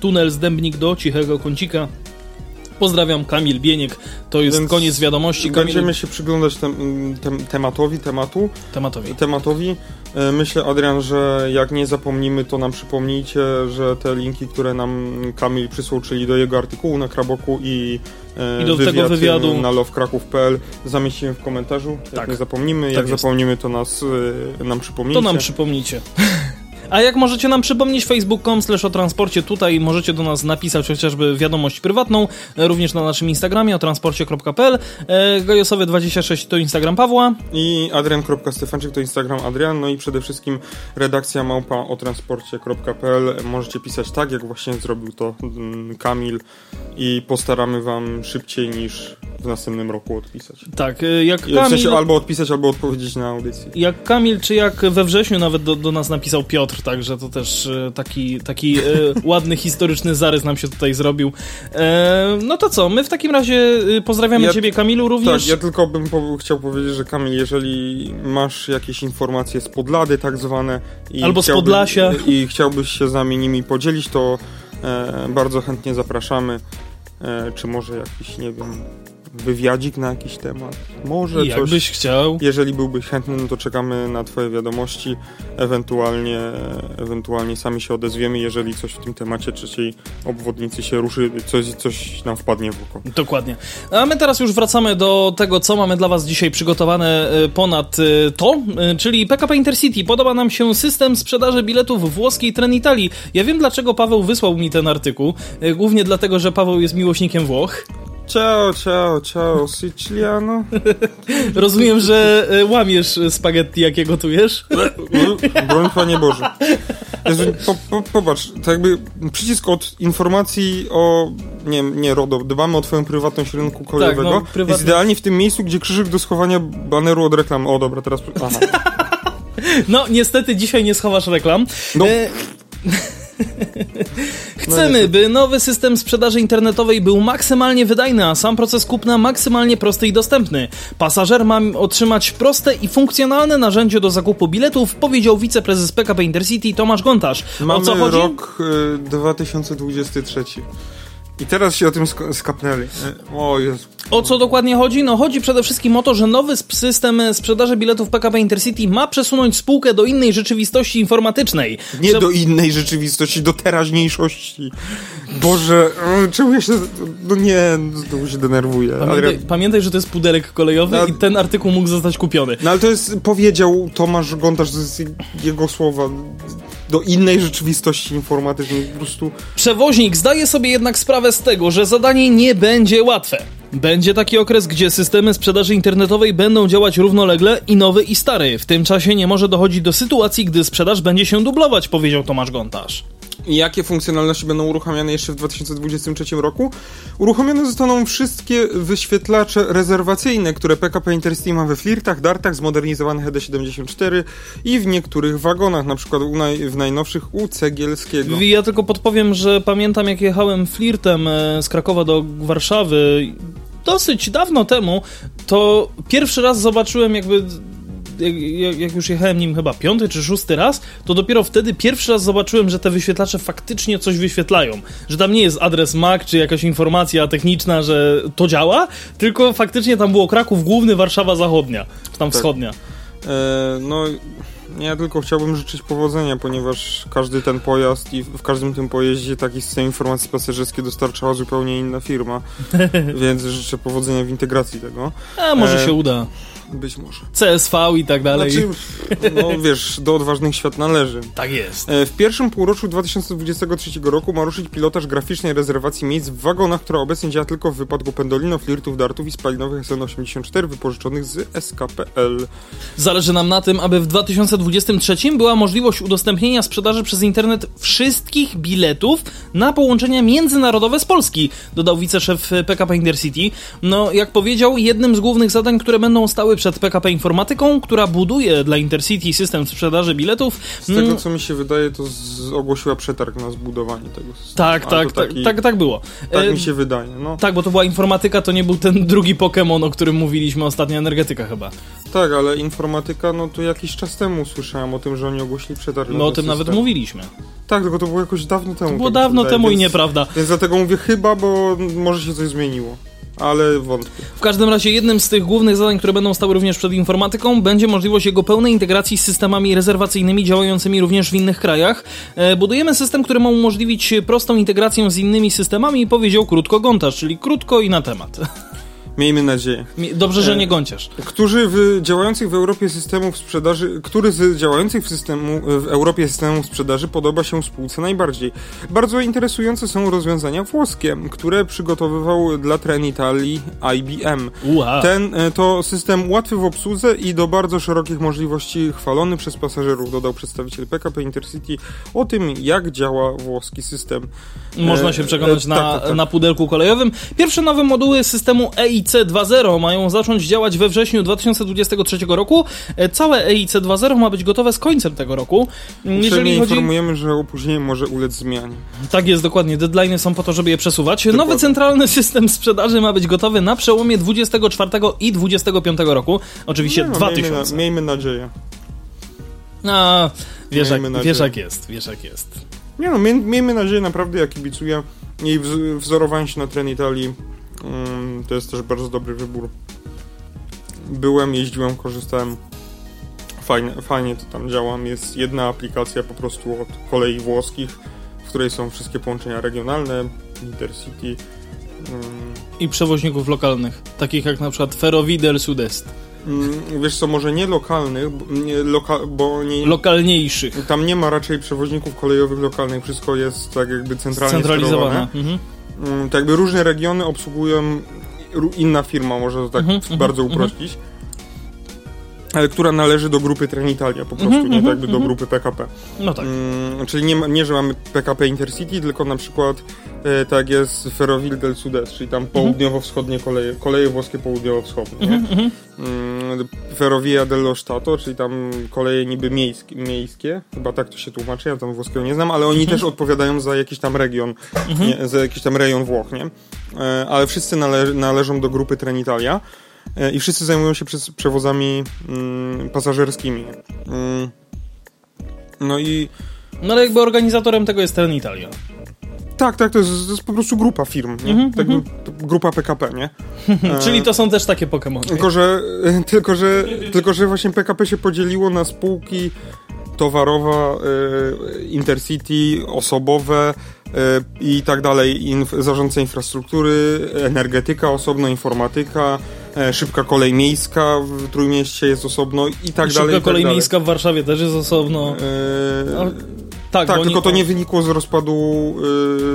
tunel Zdębnik do Cichego Kącika. Pozdrawiam, Kamil Bieniek. To jest Więc koniec wiadomości. Kamil... Będziemy się przyglądać tem, tem, tematowi, tematu. Tematowi. tematowi. Myślę, Adrian, że jak nie zapomnimy, to nam przypomnijcie, że te linki, które nam Kamil przysłał, czyli do jego artykułu na Kraboku i, I do wywiad tego wywiadu na love kraków kropka p l, zamieścimy w komentarzu. Jak tak. nie zapomnimy, tak jak jest. zapomnimy, to nas nam przypomnijcie. To nam przypomnijcie. A jak możecie nam przypomnieć, facebook kropka com slash o transporcie, tutaj możecie do nas napisać chociażby wiadomość prywatną, również na naszym Instagramie o transporcie kropka p l, gajosowy dwadzieścia sześć to Instagram Pawła i adrian kropka stefańczyk to Instagram Adrian, no i przede wszystkim redakcja małpa o transporcie kropka p l, możecie pisać tak, jak właśnie zrobił to Kamil i postaramy wam szybciej niż w następnym roku odpisać. Tak, jak Kamil... W sensie albo odpisać, albo odpowiedzieć na audycję. Jak Kamil, czy jak we wrześniu nawet do, do nas napisał Piotr, też, także to też taki, taki ładny, historyczny zarys nam się tutaj zrobił. No to co, my w takim razie pozdrawiamy ja, Ciebie, Kamilu, również. Tak, ja tylko bym po- chciał powiedzieć, że Kamil, jeżeli masz jakieś informacje z Podlady tak zwane i albo z Podlasia i chciałbyś się z nami nimi podzielić, to e, bardzo chętnie zapraszamy. E, czy może jakiś, nie wiem, wywiadzik na jakiś temat. Może jak coś. Jakbyś chciał. Jeżeli byłbyś chętny, no to czekamy na Twoje wiadomości. Ewentualnie, ewentualnie sami się odezwiemy, jeżeli coś w tym temacie trzeciej obwodnicy się ruszy, coś, coś nam wpadnie w oko. Dokładnie. A my teraz już wracamy do tego, co mamy dla Was dzisiaj przygotowane ponad to, czyli P K P Intercity. Podoba nam się system sprzedaży biletów włoskiej Trenitalii. Ja wiem, dlaczego Paweł wysłał mi ten artykuł. Głównie dlatego, że Paweł jest miłośnikiem Włoch. Ciao, ciao, ciao, Siciliano. Rozumiem, że łamiesz spaghetti, jakie gotujesz. Broń Panie Boże. Jezu, po, po, popatrz, tak jakby przycisk od informacji o... Nie, nie, RODO, dbamy o twoją prywatność rynku kolejowego. Tak, no, prywatność. Jest idealnie w tym miejscu, gdzie krzyżyk do schowania baneru od reklam. O, dobra, teraz... Aha. No, niestety dzisiaj nie schowasz reklam. No... E- Chcemy, by nowy system sprzedaży internetowej był maksymalnie wydajny, a sam proces kupna maksymalnie prosty i dostępny. Pasażer ma otrzymać proste i funkcjonalne narzędzie do zakupu biletów, powiedział wiceprezes P K P Intercity Tomasz Gontarz. Mamy o co chodzi? Rok y, dwa tysiące dwudziesty trzeci. I teraz się o tym sk- skapnęli. O, Jezu. O co dokładnie chodzi? No chodzi przede wszystkim o to, że nowy system sprzedaży biletów P K P Intercity ma przesunąć spółkę do innej rzeczywistości informatycznej. Nie Prze- do innej rzeczywistości, do teraźniejszości. Boże, czemu ja się... No nie, znowu się denerwuję. Pamiętaj, ale... pamiętaj, że to jest pudelek kolejowy no, i ten artykuł mógł zostać kupiony. No ale to jest... Powiedział Tomasz Gontarz, to jest jego słowa... do innej rzeczywistości informatycznej, po prostu... Przewoźnik zdaje sobie jednak sprawę z tego, że zadanie nie będzie łatwe. Będzie taki okres, gdzie systemy sprzedaży internetowej będą działać równolegle i nowy i stary. W tym czasie nie może dochodzić do sytuacji, gdy sprzedaż będzie się dublować, powiedział Tomasz Gontarz. I jakie funkcjonalności będą uruchamiane jeszcze w dwa tysiące dwudziestym trzecim roku? Uruchomione zostaną wszystkie wyświetlacze rezerwacyjne, które P K P Intercity ma we flirtach, dartach, zmodernizowanych E D siedemdziesiąt cztery i w niektórych wagonach, na przykład u naj, w najnowszych u Cegielskiego. Ja tylko podpowiem, że pamiętam, jak jechałem flirtem z Krakowa do Warszawy dosyć dawno temu, to pierwszy raz zobaczyłem jakby... Jak, jak już jechałem nim chyba piąty czy szósty raz, to dopiero wtedy pierwszy raz zobaczyłem, że te wyświetlacze faktycznie coś wyświetlają. Że tam nie jest adres M A C czy jakaś informacja techniczna, że to działa, tylko faktycznie tam było Kraków Główny, Warszawa Zachodnia, czy tam tak. Wschodnia. Eee, no... Ja tylko chciałbym życzyć powodzenia, ponieważ każdy ten pojazd i w każdym tym pojeździe takich system informacji pasażerskiej dostarczała zupełnie inna firma, więc życzę powodzenia w integracji tego. A może e, się uda. Być może. C S V i tak dalej. Znaczy, no wiesz, do odważnych świat należy. Tak jest. E, w pierwszym półroczu dwa tysiące dwudziestego trzeciego roku ma ruszyć pilotaż graficznej rezerwacji miejsc w wagonach, która obecnie działa tylko w wypadku Pendolino, Flirtów, Dartów i spalinowych S N osiemdziesiąt cztery wypożyczonych z S K P L. Zależy nam na tym, aby w dwa tysiące dwudziestym trzecim była możliwość udostępnienia sprzedaży przez internet wszystkich biletów na połączenia międzynarodowe z Polski, dodał wiceszef P K P Intercity. No, jak powiedział, jednym z głównych zadań, które będą stały przed P K P Informatyką, która buduje dla Intercity system sprzedaży biletów. Z tego, hmm. co mi się wydaje, to z- ogłosiła przetarg na zbudowanie tego systemu. Tak, tak, taki, tak, tak było. Tak e- mi się wydaje. No. Tak, bo to była informatyka, to nie był ten drugi Pokémon, o którym mówiliśmy ostatnio, energetyka chyba. Tak, ale informatyka, no to jakiś czas temu słyszałem o tym, że oni ogłosili przetarg. No o tym system. Nawet mówiliśmy. Tak, tylko to było jakoś dawno temu. To było dawno wydaje, temu więc, i nieprawda. Więc dlatego mówię chyba, bo może się coś zmieniło. Ale wątpię. W każdym razie jednym z tych głównych zadań, które będą stały również przed informatyką, będzie możliwość jego pełnej integracji z systemami rezerwacyjnymi działającymi również w innych krajach. E, budujemy system, który ma umożliwić prostą integrację z innymi systemami, powiedział krótko Gontarz, czyli krótko i na temat. Miejmy nadzieję. Dobrze, że nie Gonciarz. Którzy w działających w Europie systemów sprzedaży, który z działających w, systemu, w Europie systemów sprzedaży podoba się spółce najbardziej? Bardzo interesujące są rozwiązania włoskie, które przygotowywał dla Trenitalii I B M. Uha. Ten to system łatwy w obsłudze i do bardzo szerokich możliwości chwalony przez pasażerów, dodał przedstawiciel P K P Intercity o tym, jak działa włoski system. Można się przekonać e, na, tak, tak, tak. na pudelku kolejowym. Pierwsze nowe moduły systemu E I C E I C dwa zero mają zacząć działać we wrześniu dwa tysiące dwudziestego trzeciego roku. Całe E I C dwa zero ma być gotowe z końcem tego roku. Jeżeli chodzi... informujemy, że opóźnienie może ulec zmianie. Tak jest, dokładnie. Deadline'y są po to, żeby je przesuwać. Dokładnie. Nowy centralny system sprzedaży ma być gotowy na przełomie dwudziestego czwartego i dwudziestego piątego roku. Oczywiście no, dwa tysiące. Miejmy, na, miejmy nadzieję. A, wiesz, jak, nadzieję. wiesz jak jest, wiesz jak jest. Nie no, miej, miejmy nadzieję naprawdę, jak kibicuję. I wzorowanie się na Trenitalii um, to jest też bardzo dobry wybór. Byłem, jeździłem, korzystałem. Fajne, fajnie to tam działa. Jest jedna aplikacja po prostu od kolei włoskich, w której są wszystkie połączenia regionalne, Intercity. Um, I przewoźników lokalnych, takich jak na przykład Ferrovidel Sudest. Wiesz co, może nie lokalnych, bo nie, loka, bo nie... Lokalniejszych. Tam nie ma raczej przewoźników kolejowych lokalnych, wszystko jest tak jakby centralnie centralizowane. Mhm. Tak jakby różne regiony obsługują inna firma, może to tak mhm, bardzo mhm, uprościć, mhm. ale która należy do grupy Trenitalia po prostu, mhm, nie tak jakby mhm. do grupy P K P. No tak. Hmm, czyli nie, nie, że mamy P K P Intercity, tylko na przykład e, tak jest Ferroville del Sud-Est, czyli tam południowo-wschodnie koleje, koleje włoskie południowo-wschodnie. Mhm, nie? Hmm, Ferrovia dello Stato, czyli tam koleje niby miejskie, miejskie, chyba tak to się tłumaczy, ja tam włoskiego nie znam, ale oni mhm. też odpowiadają za jakiś tam region, mhm. nie, za jakiś tam rejon Włoch, nie? E, ale wszyscy nale- należą do grupy Trenitalia. I wszyscy zajmują się przewozami mm, pasażerskimi. Mm. No i... No ale jakby organizatorem tego jest Trenitalia. Tak, tak, to jest, to jest po prostu grupa firm, nie? Mm-hmm. Tak, grupa P K P, nie? E... Czyli to są też takie Pokemony. Tylko że, tylko, że, tylko, że właśnie P K P się podzieliło na spółki towarowa, y, Intercity, osobowe y, i tak dalej, inf, zarządca infrastruktury, energetyka osobno, informatyka, szybka kolej miejska w Trójmieście jest osobno i tak I dalej. Szybka i tak kolej dalej. Miejska w Warszawie też jest osobno. Yy, no, tak, tak tylko oni... to nie wynikło z rozpadu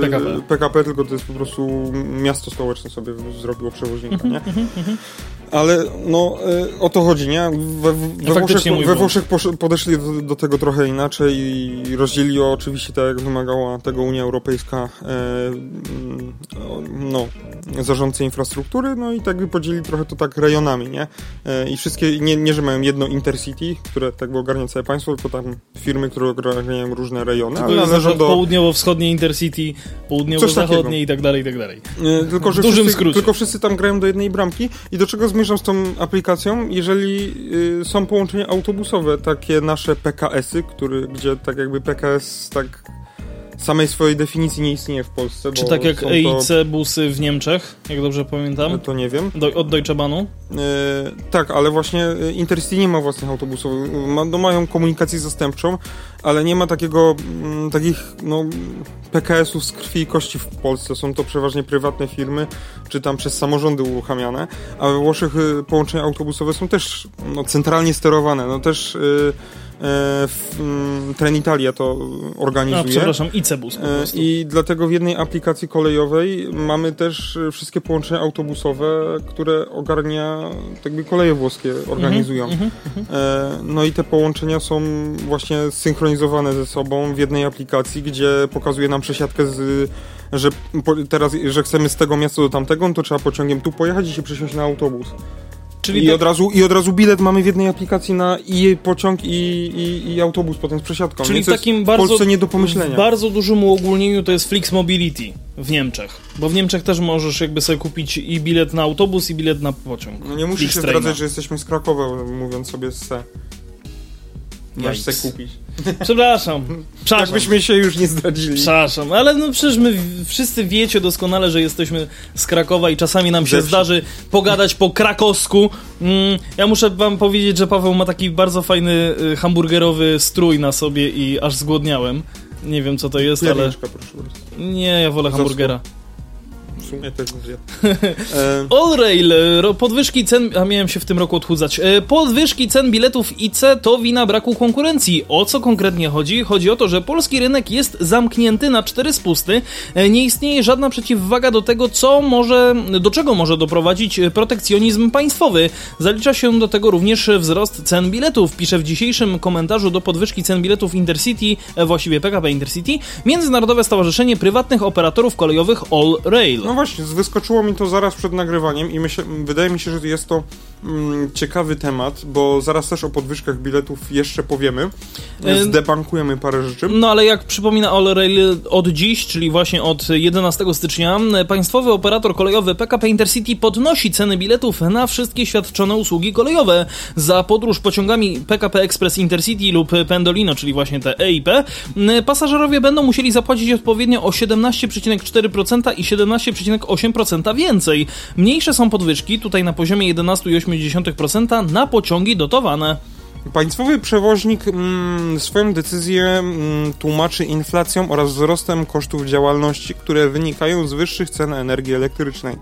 yy, P K P. P K P, tylko to jest po prostu miasto stołeczne sobie zrobiło przewoźnika, mm-hmm, nie? Mm-hmm. Ale no yy, o to chodzi, nie? We, we, we, Włoszech, we Włoszech podeszli do, do tego trochę inaczej i rozdzielili oczywiście tak, jak wymagała tego Unia Europejska yy, no, zarządcy infrastruktury, no i tak by podzielili trochę to tak rejonami, nie? I wszystkie, nie, nie że mają jedno Intercity, które tak by ogarnia całe państwo, tylko tam firmy, które ogarniają różne rejony. To jest należą do... południowo-wschodnie Intercity, południowo-zachodnie i tak dalej, i tak dalej. Tylko, że w dużym wszyscy, skrócie. Tylko wszyscy tam grają do jednej bramki. I do czego zmierzam z tą aplikacją? Jeżeli y, są połączenia autobusowe, takie nasze P K S-y, który, gdzie tak jakby P K S tak samej swojej definicji nie istnieje w Polsce. Czy bo tak jak E I C to... busy w Niemczech, jak dobrze pamiętam? To nie wiem. Do, od Deutsche Bahnu? Yy, tak, ale właśnie Intercity nie ma własnych autobusów. Ma, no mają komunikację zastępczą, ale nie ma takiego m, takich no, P K S-ów z krwi i kości w Polsce. Są to przeważnie prywatne firmy, czy tam przez samorządy uruchamiane, a we Włoszech y, połączenia autobusowe są też no, centralnie sterowane. No też... Y, Trenitalia to organizuje. A, przepraszam, I C bus po prostu. I dlatego w jednej aplikacji kolejowej mamy też wszystkie połączenia autobusowe, które ogarnia, tak jakby koleje włoskie organizują. Mm-hmm, mm-hmm. No i te połączenia są właśnie zsynchronizowane ze sobą w jednej aplikacji, gdzie pokazuje nam przesiadkę z że teraz, że chcemy z tego miasta do tamtego, to trzeba pociągiem tu pojechać i się przesiąść na autobus. Czyli I, tak... od razu, I od razu bilet mamy w jednej aplikacji na i pociąg, i, i, i autobus potem z przesiadką. Czyli w takim bardzo, w Polsce nie do pomyślenia. W bardzo dużym uogólnieniu to jest Flix Mobility w Niemczech. Bo w Niemczech też możesz jakby sobie kupić i bilet na autobus, i bilet na pociąg. No nie musisz się zdradzać, że jesteśmy z Krakowa, mówiąc sobie se. Masz se kupić. Przepraszam. Przepraszam. Jakbyśmy się już nie zdradzili. Przepraszam, ale no przecież my wszyscy wiecie doskonale, że jesteśmy z Krakowa i czasami nam się Zeprzy. zdarzy pogadać po krakowsku. Mm, ja muszę wam powiedzieć, że Paweł ma taki bardzo fajny y, hamburgerowy strój na sobie i aż zgłodniałem. Nie wiem, co to jest, Pierniczka, ale... Proszę. Nie, ja wolę hamburgera. W sumie też mówię. All Rail, podwyżki cen... A miałem się w tym roku odchudzać. Podwyżki cen biletów I C to wina braku konkurencji. O co konkretnie chodzi? Chodzi o to, że polski rynek jest zamknięty na cztery spusty. Nie istnieje żadna przeciwwaga do tego, co może, do czego może doprowadzić protekcjonizm państwowy. Zalicza się do tego również wzrost cen biletów. Pisze w dzisiejszym komentarzu do podwyżki cen biletów Intercity, właściwie P K P Intercity, Międzynarodowe Stowarzyszenie Prywatnych Operatorów Kolejowych All Rail. No właśnie, wyskoczyło mi to zaraz przed nagrywaniem i myśl, wydaje mi się, że jest to mm, ciekawy temat, bo zaraz też o podwyżkach biletów jeszcze powiemy. Zdebankujemy parę rzeczy. No ale jak przypomina All Rail od dziś, czyli właśnie od jedenastego stycznia, państwowy operator kolejowy P K P Intercity podnosi ceny biletów na wszystkie świadczone usługi kolejowe. Za podróż pociągami P K P Express Intercity lub Pendolino, czyli właśnie te E I P, pasażerowie będą musieli zapłacić odpowiednio o siedemnaście przecinek cztery procent i siedemnaście przecinek osiem procent więcej. Mniejsze są podwyżki, tutaj na poziomie jedenaście przecinek osiem procent na pociągi dotowane. Państwowy przewoźnik mm, swoją decyzję mm, tłumaczy inflacją oraz wzrostem kosztów działalności, które wynikają z wyższych cen energii elektrycznej.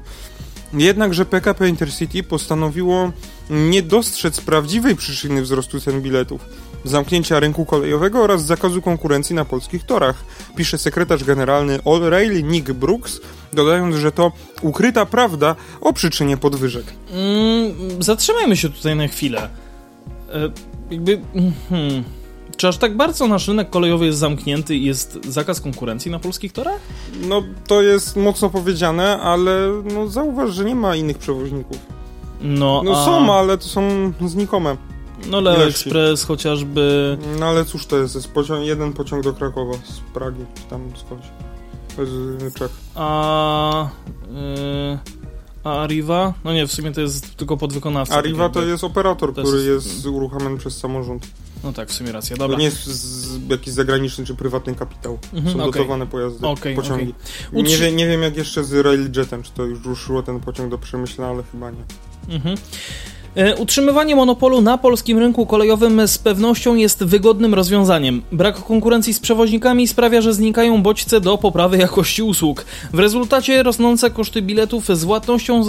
Jednakże P K P Intercity postanowiło nie dostrzec prawdziwej przyczyny wzrostu cen biletów, zamknięcia rynku kolejowego oraz zakazu konkurencji na polskich torach, pisze sekretarz generalny All Rail Nick Brooks, dodając, że to ukryta prawda o przyczynie podwyżek. Mm, zatrzymajmy się tutaj na chwilę. E, jakby, hmm, czy aż tak bardzo nasz rynek kolejowy jest zamknięty i jest zakaz konkurencji na polskich torach? No to jest mocno powiedziane, ale no, zauważ, że nie ma innych przewoźników. No, no a... są, ale to są znikome. No Leo Express chociażby. No ale cóż to jest, jest pociąg, jeden pociąg do Krakowa z Pragi, czy tam skądś. Z Czech. A... Yy... A Arriva? No nie, w sumie to jest tylko podwykonawca. Arriva to jest operator, to który jest... jest uruchamiany przez samorząd. No tak, w sumie racja, dobra. To nie jest z, jakiś zagraniczny czy prywatny kapitał. Mhm, Są okay. dotowane pojazdy, okay, pociągi. Okay. Utrzy... Nie, wie, nie wiem jak jeszcze z RegioJetem, czy to już ruszyło ten pociąg do Przemyśla, ale chyba nie. Mhm. Utrzymywanie monopolu na polskim rynku kolejowym z pewnością jest wygodnym rozwiązaniem. Brak konkurencji z przewoźnikami sprawia, że znikają bodźce do poprawy jakości usług. W rezultacie rosnące koszty biletów z łatwością... Z,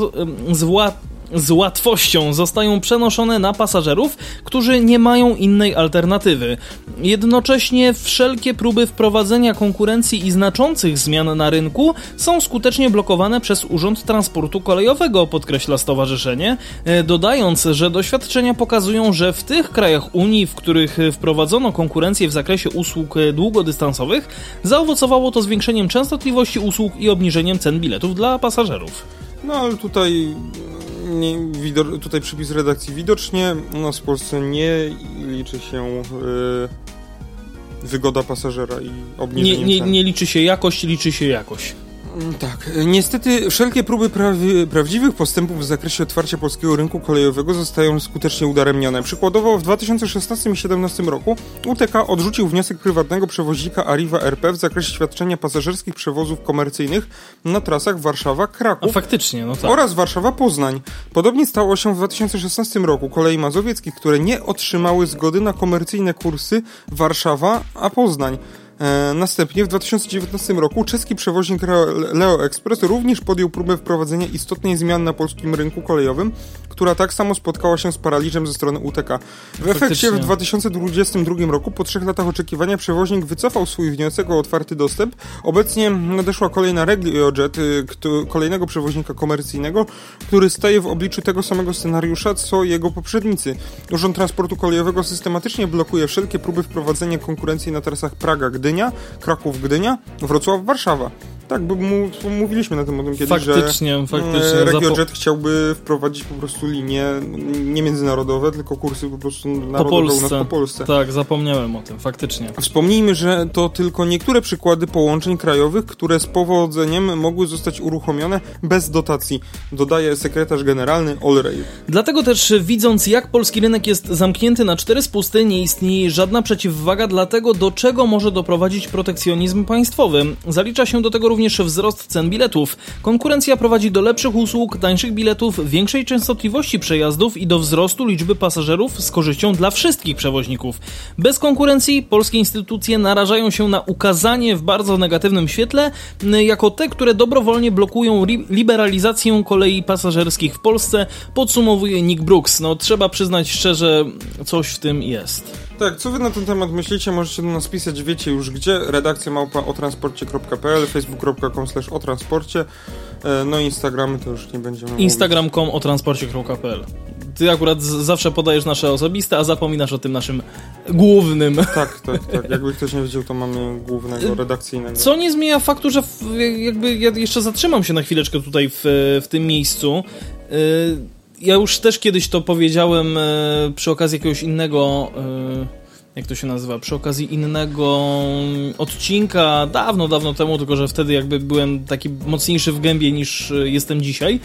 z wła... z łatwością zostają przenoszone na pasażerów, którzy nie mają innej alternatywy. Jednocześnie wszelkie próby wprowadzenia konkurencji i znaczących zmian na rynku są skutecznie blokowane przez Urząd Transportu Kolejowego, podkreśla stowarzyszenie, dodając, że doświadczenia pokazują, że w tych krajach Unii, w których wprowadzono konkurencję w zakresie usług długodystansowych, zaowocowało to zwiększeniem częstotliwości usług i obniżeniem cen biletów dla pasażerów. No ale tutaj... Nie, widor- tutaj przypis redakcji widocznie, u nas w Polsce nie liczy się yy, wygoda pasażera i obniżenie nie, nie, cen. Nie liczy się jakość, liczy się jakość. Tak, niestety wszelkie próby prawi- prawdziwych postępów w zakresie otwarcia polskiego rynku kolejowego zostają skutecznie udaremnione. Przykładowo w dwa tysiące szesnastym i dwa tysiące siedemnastym roku U T K odrzucił wniosek prywatnego przewoźnika Arriva R P w zakresie świadczenia pasażerskich przewozów komercyjnych na trasach Warszawa-Kraków. A faktycznie, no tak. Oraz Warszawa-Poznań. Podobnie stało się w dwa tysiące szesnastym roku Kolei Mazowieckich, które nie otrzymały zgody na komercyjne kursy Warszawa a Poznań. Następnie w dwa tysiące dziewiętnastym roku czeski przewoźnik Leo Express również podjął próbę wprowadzenia istotnej zmian na polskim rynku kolejowym, która tak samo spotkała się z paraliżem ze strony U T K. W efekcie w dwa tysiące dwudziestym drugim roku po trzech latach oczekiwania przewoźnik wycofał swój wniosek o otwarty dostęp. Obecnie nadeszła kolej na RegioJet, kolejnego przewoźnika komercyjnego, który staje w obliczu tego samego scenariusza, co jego poprzednicy. Urząd Transportu Kolejowego systematycznie blokuje wszelkie próby wprowadzenia konkurencji na trasach Praga, Gdynia, Kraków, Gdynia, Wrocław, Warszawa. Tak, bo mu, mówiliśmy na tym o tym kiedyś, faktycznie, że faktycznie. RegioJet Zapo- chciałby wprowadzić po prostu linie nie międzynarodowe, tylko kursy po prostu narodowe u nas po Polsce. Tak, zapomniałem o tym, faktycznie. Wspomnijmy, że to tylko niektóre przykłady połączeń krajowych, które z powodzeniem mogły zostać uruchomione bez dotacji, dodaje sekretarz generalny All Rail. Dlatego też widząc, jak polski rynek jest zamknięty na cztery spusty, nie istnieje żadna przeciwwaga dla tego, do czego może doprowadzić protekcjonizm państwowy. Zalicza się do tego również wzrost cen biletów. Konkurencja prowadzi do lepszych usług, tańszych biletów, większej częstotliwości przejazdów i do wzrostu liczby pasażerów z korzyścią dla wszystkich przewoźników. Bez konkurencji polskie instytucje narażają się na ukazanie w bardzo negatywnym świetle jako te, które dobrowolnie blokują ri- liberalizację kolei pasażerskich w Polsce, podsumowuje Nick Brooks. No trzeba przyznać szczerze, coś w tym jest. Tak, co wy na ten temat myślicie? Możecie do nas pisać, wiecie już gdzie, redakcja małpa o transporcie kropka p l, facebook kropka com slash o transporcie, no i Instagramy to już nie będziemy Instagram kropka com o transporcie kropka p l. ty akurat z- zawsze podajesz nasze osobiste, a zapominasz o tym naszym głównym. Tak, tak, tak. Jakby ktoś nie wiedział, to mamy głównego, redakcyjnego. Co nie zmienia faktu, że w, jakby ja jeszcze zatrzymam się na chwileczkę tutaj w, w tym miejscu. Ja już też kiedyś to powiedziałem przy okazji jakiegoś innego... Jak to się nazywa? Przy okazji innego odcinka, dawno, dawno temu, tylko że wtedy jakby byłem taki mocniejszy w gębie niż jestem dzisiaj,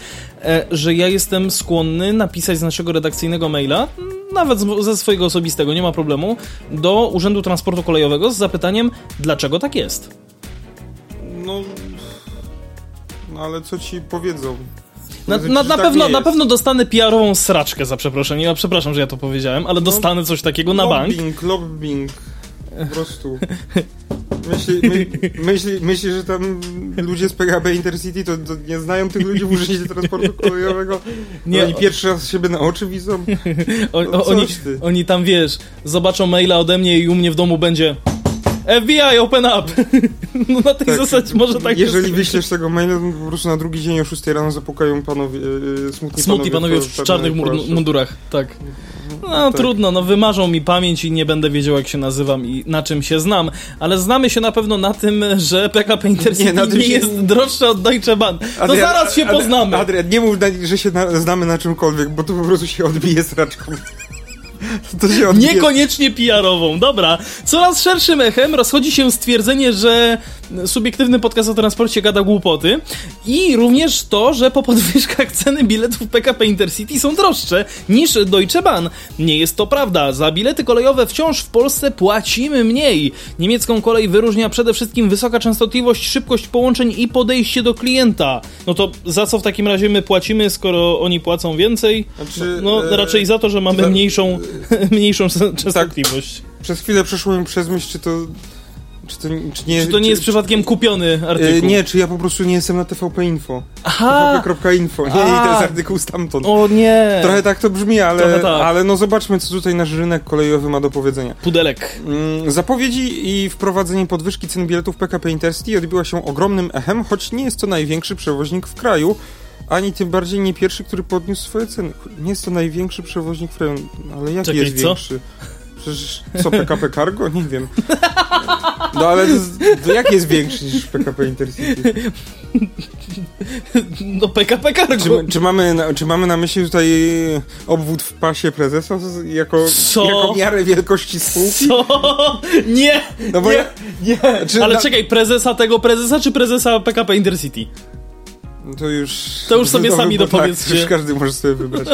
że ja jestem skłonny napisać z naszego redakcyjnego maila, nawet ze swojego osobistego, nie ma problemu, do Urzędu Transportu Kolejowego z zapytaniem, dlaczego tak jest? No, no ale co ci powiedzą? Na, na, na, pewno, tak na pewno dostanę P R-ową sraczkę, za przeproszeniem. Ja przepraszam, że ja to powiedziałem, ale no, dostanę coś takiego na bank. Lobbing, lobbing. Po prostu. Myśli, my, myśli, myśli, że tam ludzie z P K P Intercity to, to nie znają tych ludzi w Urzędzie Transportu Kolejowego. Nie, oni pierwszy raz siebie na oczy widzą. O, o, oni, oni tam, wiesz, zobaczą maila ode mnie i u mnie w domu będzie... F B I, open up! No na tej tak, zasadzie może tak... Jeżeli jest... wyślesz tego maila, to po prostu na drugi dzień o szóstej rano zapukają panowie... Yy, smutni, smutni panowie, panowie w, w czarnych mur- mundurach, tak. No, no tak. Trudno, no wymarzą mi pamięć i nie będę wiedział, jak się nazywam i na czym się znam, ale znamy się na pewno na tym, że P K P Intercity nie, nie się... jest droższe od Deutsche Bahn. Adrian, no zaraz się Adrian, poznamy! Adrian, nie mów, że się na, znamy na czymkolwiek, bo to po prostu się odbije sraczką. To się niekoniecznie P R-ową. Dobra, coraz szerszym echem rozchodzi się stwierdzenie, że subiektywny podcast o transporcie gada głupoty i również to, że po podwyżkach ceny biletów P K P Intercity są droższe niż Deutsche Bahn. Nie jest to prawda. Za bilety kolejowe wciąż w Polsce płacimy mniej. Niemiecką kolej wyróżnia przede wszystkim wysoka częstotliwość, szybkość połączeń i podejście do klienta. No to za co w takim razie my płacimy, skoro oni płacą więcej? Znaczy, no e... raczej za to, że mamy mniejszą mniejszą częstotliwość. Tak, przez chwilę przeszło mi przez myśl, czy to czy to, czy nie, czy to nie czy, jest czy, przypadkiem kupiony artykuł? E, nie, czy ja po prostu nie jestem na T V P Info. Aha! T V P kropka info. Nie, i to jest artykuł stamtąd. O nie! Trochę tak to brzmi, ale, tak. ale no zobaczmy, co tutaj nasz rynek kolejowy ma do powiedzenia. Pudelek. Zapowiedzi i wprowadzenie podwyżki cen biletów P K P Intercity odbiła się ogromnym echem, choć nie jest to największy przewoźnik w kraju, ani tym bardziej nie pierwszy, który podniósł swoje ceny. Nie jest to największy przewoźnik w kraju, ale jaki Czekaj, jest co? większy? Przecież co, P K P Cargo? Nie wiem. No ale jaki jest większy niż P K P Intercity? No P K P Cargo. Czy, czy, mamy, czy mamy na myśli tutaj obwód w pasie prezesa jako, jako miarę wielkości spółki? Co? Nie! No bo nie, ja, nie. Czy ale na... czekaj, prezesa tego prezesa, czy prezesa P K P Intercity? To już, to już sobie sami wybór, dopowiedzcie. Tak, już każdy może sobie wybrać.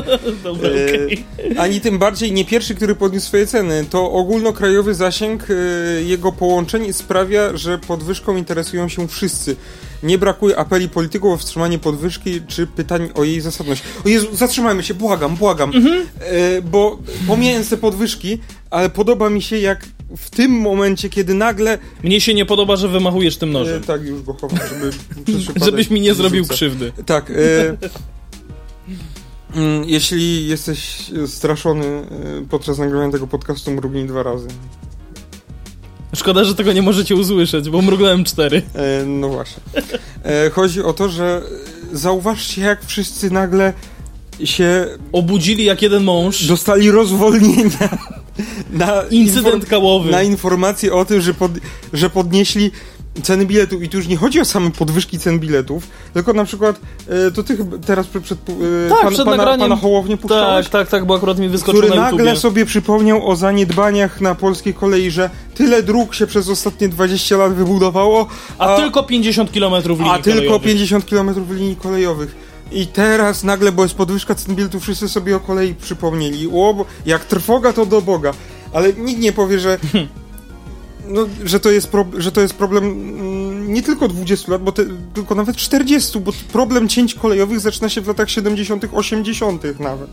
Dobra, okay. e, ani tym bardziej nie pierwszy, który podniósł swoje ceny. To ogólnokrajowy zasięg e, jego połączeń sprawia, że podwyżką interesują się wszyscy. Nie brakuje apeli polityków o wstrzymanie podwyżki czy pytań o jej zasadność. O Jezu, zatrzymajmy się, błagam, błagam. Mhm. E, bo pomijając te podwyżki, ale podoba mi się jak w tym momencie, kiedy nagle... Mnie się nie podoba, że wymachujesz tym nożem. E, tak, już go chowam, żeby... Żebyś mi nie zrobił rzuca. krzywdy. Tak. E, mm, jeśli jesteś straszony podczas nagrywania tego podcastu, mrugnij dwa razy. Szkoda, że tego nie możecie usłyszeć, bo mrugnąłem cztery. E, no właśnie. E, chodzi o to, że zauważcie, jak wszyscy nagle się... Obudzili jak jeden mąż. Dostali rozwolnienia. Na incydent infor- kałowy. Na informację o tym, że, pod, że podnieśli ceny biletów. I tu już nie chodzi o same podwyżki cen biletów, tylko na przykład e, to ty teraz przed, przed, e, tak, pan, przed pana, nagraniem... pana Hołownię puszczałeś. Tak, tak, tak, bo akurat mi wyskoczył na YouTubie. Który nagle sobie przypomniał o zaniedbaniach na polskiej kolei, że tyle dróg się przez ostatnie dwadzieścia lat wybudowało, a, a tylko pięćdziesiąt kilometrów linii kolejowych. A tylko pięćdziesiąt kilometrów linii kolejowych. I teraz nagle, bo jest podwyżka cen biletów, wszyscy sobie o kolei przypomnieli. O, bo jak trwoga, to do Boga. Ale nikt nie powie, że, no, że, to, jest pro, że to jest problem mm, nie tylko dwudziestu lat, bo te, tylko nawet czterdziestu, bo problem cięć kolejowych zaczyna się w latach siedemdziesiątych, osiemdziesiątych nawet.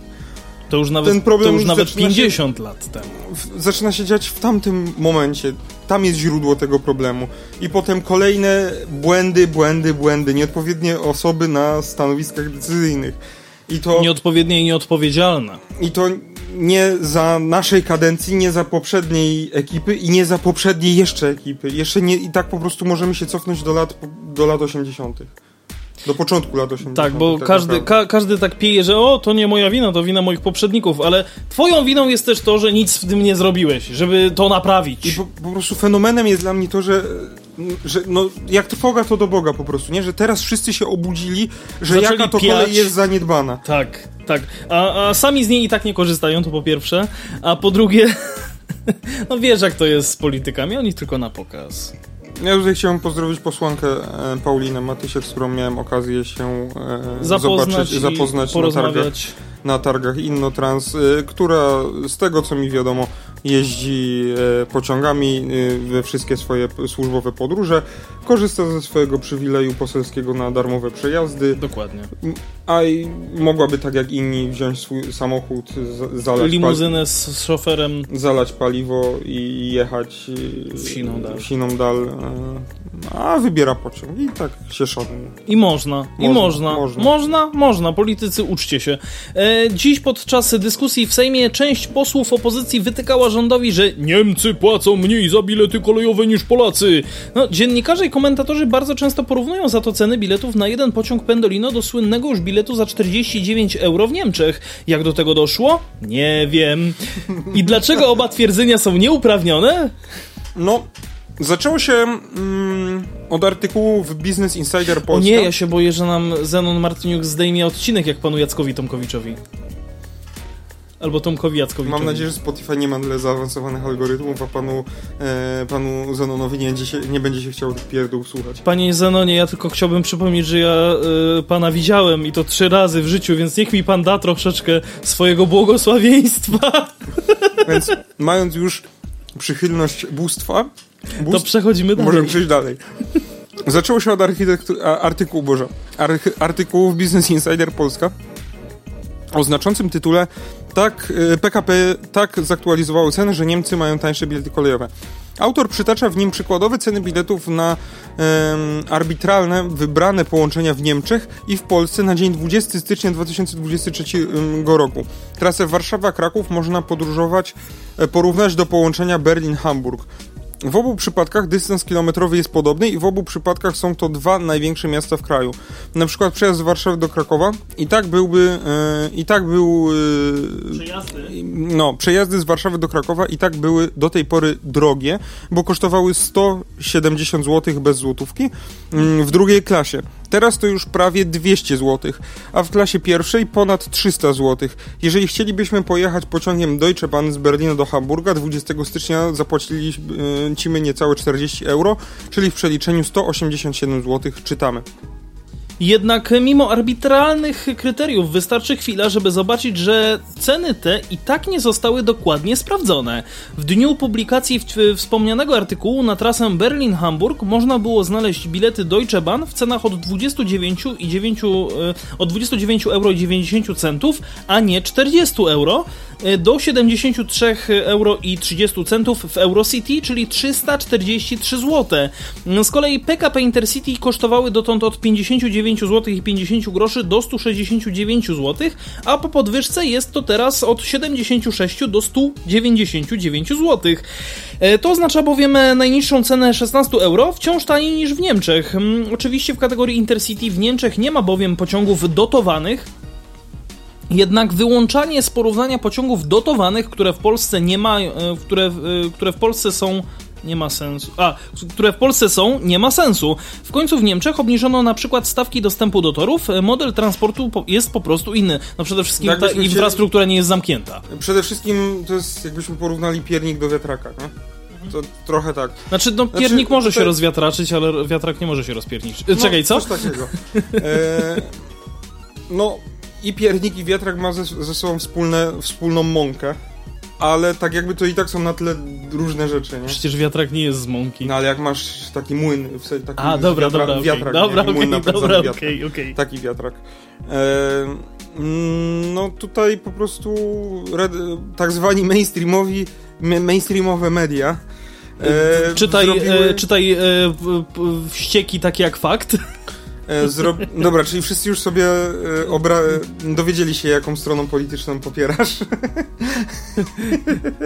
To już nawet, Ten problem to już nawet pięćdziesiąt się, lat temu. W, zaczyna się dziać w tamtym momencie. Tam jest źródło tego problemu. I potem kolejne błędy, błędy, błędy. Nieodpowiednie osoby na stanowiskach decyzyjnych. I to nieodpowiednie i nieodpowiedzialne. I to nie za naszej kadencji, nie za poprzedniej ekipy i nie za poprzedniej jeszcze ekipy. Jeszcze nie, i tak po prostu możemy się cofnąć do lat, do lat osiemdziesiątych. Do początku lat osiemdziesiątych. Tak, bo tak każdy, ka- każdy tak pije, że o, to nie moja wina, to wina moich poprzedników, ale twoją winą jest też to, że nic w tym nie zrobiłeś, żeby to naprawić. I po, po prostu fenomenem jest dla mnie to, że, że no, jak trwoga, to do Boga po prostu, nie? Że teraz wszyscy się obudzili, że zaczęli jaka to piać. Kolej jest zaniedbana. Tak, tak. A, a sami z niej i tak nie korzystają, to po pierwsze. A po drugie, no wiesz jak to jest z politykami, oni tylko na pokaz. Ja tutaj chciałem pozdrowić posłankę e, Paulinę Matysiak, z którą miałem okazję się e, zapoznać, zobaczyć, zapoznać na targach, na targach Innotrans, e, która z tego co mi wiadomo jeździ e, pociągami e, we wszystkie swoje p- służbowe podróże, korzysta ze swojego przywileju poselskiego na darmowe przejazdy. Dokładnie. A i mogłaby tak jak inni wziąć swój samochód, z- zalać limuzynę pali- z szoferem, zalać paliwo i jechać e, w siną dal. W siną dal e, a wybiera pociąg i tak się szanuje. I można, można, i można, można, można, można. Politycy, uczcie się. E, dziś podczas dyskusji w Sejmie część posłów opozycji wytykała rządowi, że Niemcy płacą mniej za bilety kolejowe niż Polacy. No, dziennikarze i komentatorzy bardzo często porównują za to ceny biletów na jeden pociąg Pendolino do słynnego już biletu za czterdzieści dziewięć euro w Niemczech. Jak do tego doszło? Nie wiem. I dlaczego oba twierdzenia są nieuprawnione? No... Zaczęło się mm, od artykułu w Business Insider Polska. O nie, ja się boję, że nam Zenon Martyniuk zdejmie odcinek jak panu Jackowi Tomkowiczowi. Albo Tomkowi Jackowiczowi. Mam nadzieję, że Spotify nie ma tyle zaawansowanych algorytmów, a panu, e, panu Zenonowi nie będzie, się, nie będzie się chciał pierdół słuchać. Panie Zenonie, ja tylko chciałbym przypomnieć, że ja e, pana widziałem i to trzy razy w życiu, więc niech mi pan da troszeczkę swojego błogosławieństwa. Więc mając już przychylność bóstwa, Bust? To przechodzimy dalej. Możemy przejść dalej. Zaczęło się od architektu- artykułu, Boże, archi- artykułu w Business Insider Polska o znaczącym tytule tak, P K P tak zaktualizowało ceny, że Niemcy mają tańsze bilety kolejowe. Autor przytacza w nim przykładowe ceny biletów na yy, arbitralne, wybrane połączenia w Niemczech i w Polsce na dzień dwudziestego stycznia dwa tysiące dwudziestego trzeciego roku. Trasę Warszawa-Kraków można podróżować, porównać do połączenia Berlin-Hamburg. W obu przypadkach dystans kilometrowy jest podobny i w obu przypadkach są to dwa największe miasta w kraju. Na przykład przejazd z Warszawy do Krakowa i tak byłby yy, i tak był yy, przejazdy? No, przejazdy z Warszawy do Krakowa i tak były do tej pory drogie, bo kosztowały sto siedemdziesiąt złotych bez złotówki yy, w drugiej klasie. Teraz to już prawie dwieście złotych, a w klasie pierwszej ponad trzysta złotych. Jeżeli chcielibyśmy pojechać pociągiem Deutsche Bahn z Berlina do Hamburga, dwudziestego stycznia zapłaciliśmy niecałe czterdzieści euro, czyli w przeliczeniu sto osiemdziesiąt siedem złotych, czytamy. Jednak mimo arbitralnych kryteriów wystarczy chwila, żeby zobaczyć, że ceny te i tak nie zostały dokładnie sprawdzone. W dniu publikacji w- wspomnianego artykułu na trasę Berlin-Hamburg można było znaleźć bilety Deutsche Bahn w cenach od dwudziestu dziewięciu euro i dziewięćdziesięciu centów, a nie czterdziestu euro, do siedemdziesięciu trzech euro i trzydziestu centów w Eurocity, czyli trzysta czterdzieści trzy złote. Z kolei P K P Intercity kosztowały dotąd od pięćdziesięciu dziewięciu złotych i pięćdziesięciu groszy do stu sześćdziesięciu dziewięciu złotych, a po podwyżce jest to teraz od siedemdziesięciu sześciu do stu dziewięćdziesięciu dziewięciu złotych. To oznacza bowiem najniższą cenę szesnaście euro, wciąż taniej niż w Niemczech. Oczywiście w kategorii Intercity w Niemczech nie ma bowiem pociągów dotowanych, jednak wyłączanie z porównania pociągów dotowanych, które w Polsce nie ma, które, które w Polsce są nie ma sensu. A, które w Polsce są, nie ma sensu. W końcu w Niemczech obniżono na przykład stawki dostępu do torów. Model transportu po- jest po prostu inny. No przede wszystkim tak, ta infrastruktura chcieli... nie jest zamknięta. Przede wszystkim to jest, jakbyśmy porównali piernik do wiatraka, nie? To trochę tak. Znaczy, no, piernik znaczy, może tutaj... się rozwiatraczyć, ale wiatrak nie może się rozpierniczyć. No, czekaj, co? Coś takiego. e... No, i piernik, i wiatrak ma ze, ze sobą wspólne, wspólną mąkę. Ale tak jakby to i tak są na tyle różne rzeczy, nie? Przecież wiatrak nie jest z mąki. No ale jak masz taki młyn, taki A, dobra, wiatra, dobra, wiatrak, okay. dobra, okay, młyn dobra, wiatrak, okay, okay. Taki wiatrak. E, no tutaj po prostu red, tak zwani mainstreamowi, mainstreamowe media e, Czytaj, zrobiły... e, czytaj e, wścieki takie jak Fakt. Zro... Dobra, czyli wszyscy już sobie obra... dowiedzieli się, jaką stroną polityczną popierasz.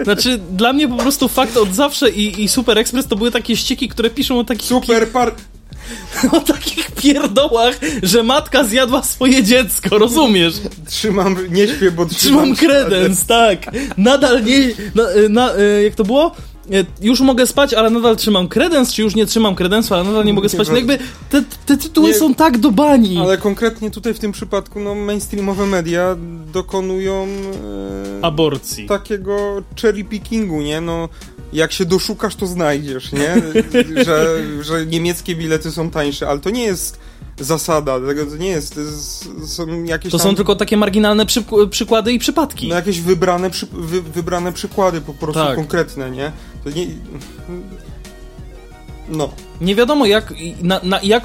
Znaczy, dla mnie po prostu Fakt od zawsze i, i Super Express to były takie ścieki, które piszą o takich... Super par... o takich pierdołach, że matka zjadła swoje dziecko, rozumiesz? Trzymam, nie śpię, bo trzymam... Trzymam kredens, tak. Nadal nie... Na, na, jak to było? Już mogę spać, ale nadal trzymam kredens, czy już nie trzymam kredensu, ale nadal nie mogę spać. No jakby te, te tytuły nie, są tak do bani. Ale konkretnie tutaj w tym przypadku no, mainstreamowe media dokonują e, aborcji. Takiego cherry pickingu, nie? No, jak się doszukasz, to znajdziesz, nie? Że, że niemieckie bilety są tańsze, ale to nie jest zasada, tego to nie jest. To, jest, są, jakieś to tam... są tylko takie marginalne przyk- przykłady i przypadki. No jakieś wybrane, przy... Wy, wybrane przykłady po prostu tak. Konkretne, nie? To nie... No. Nie wiadomo jak, na, na, jak,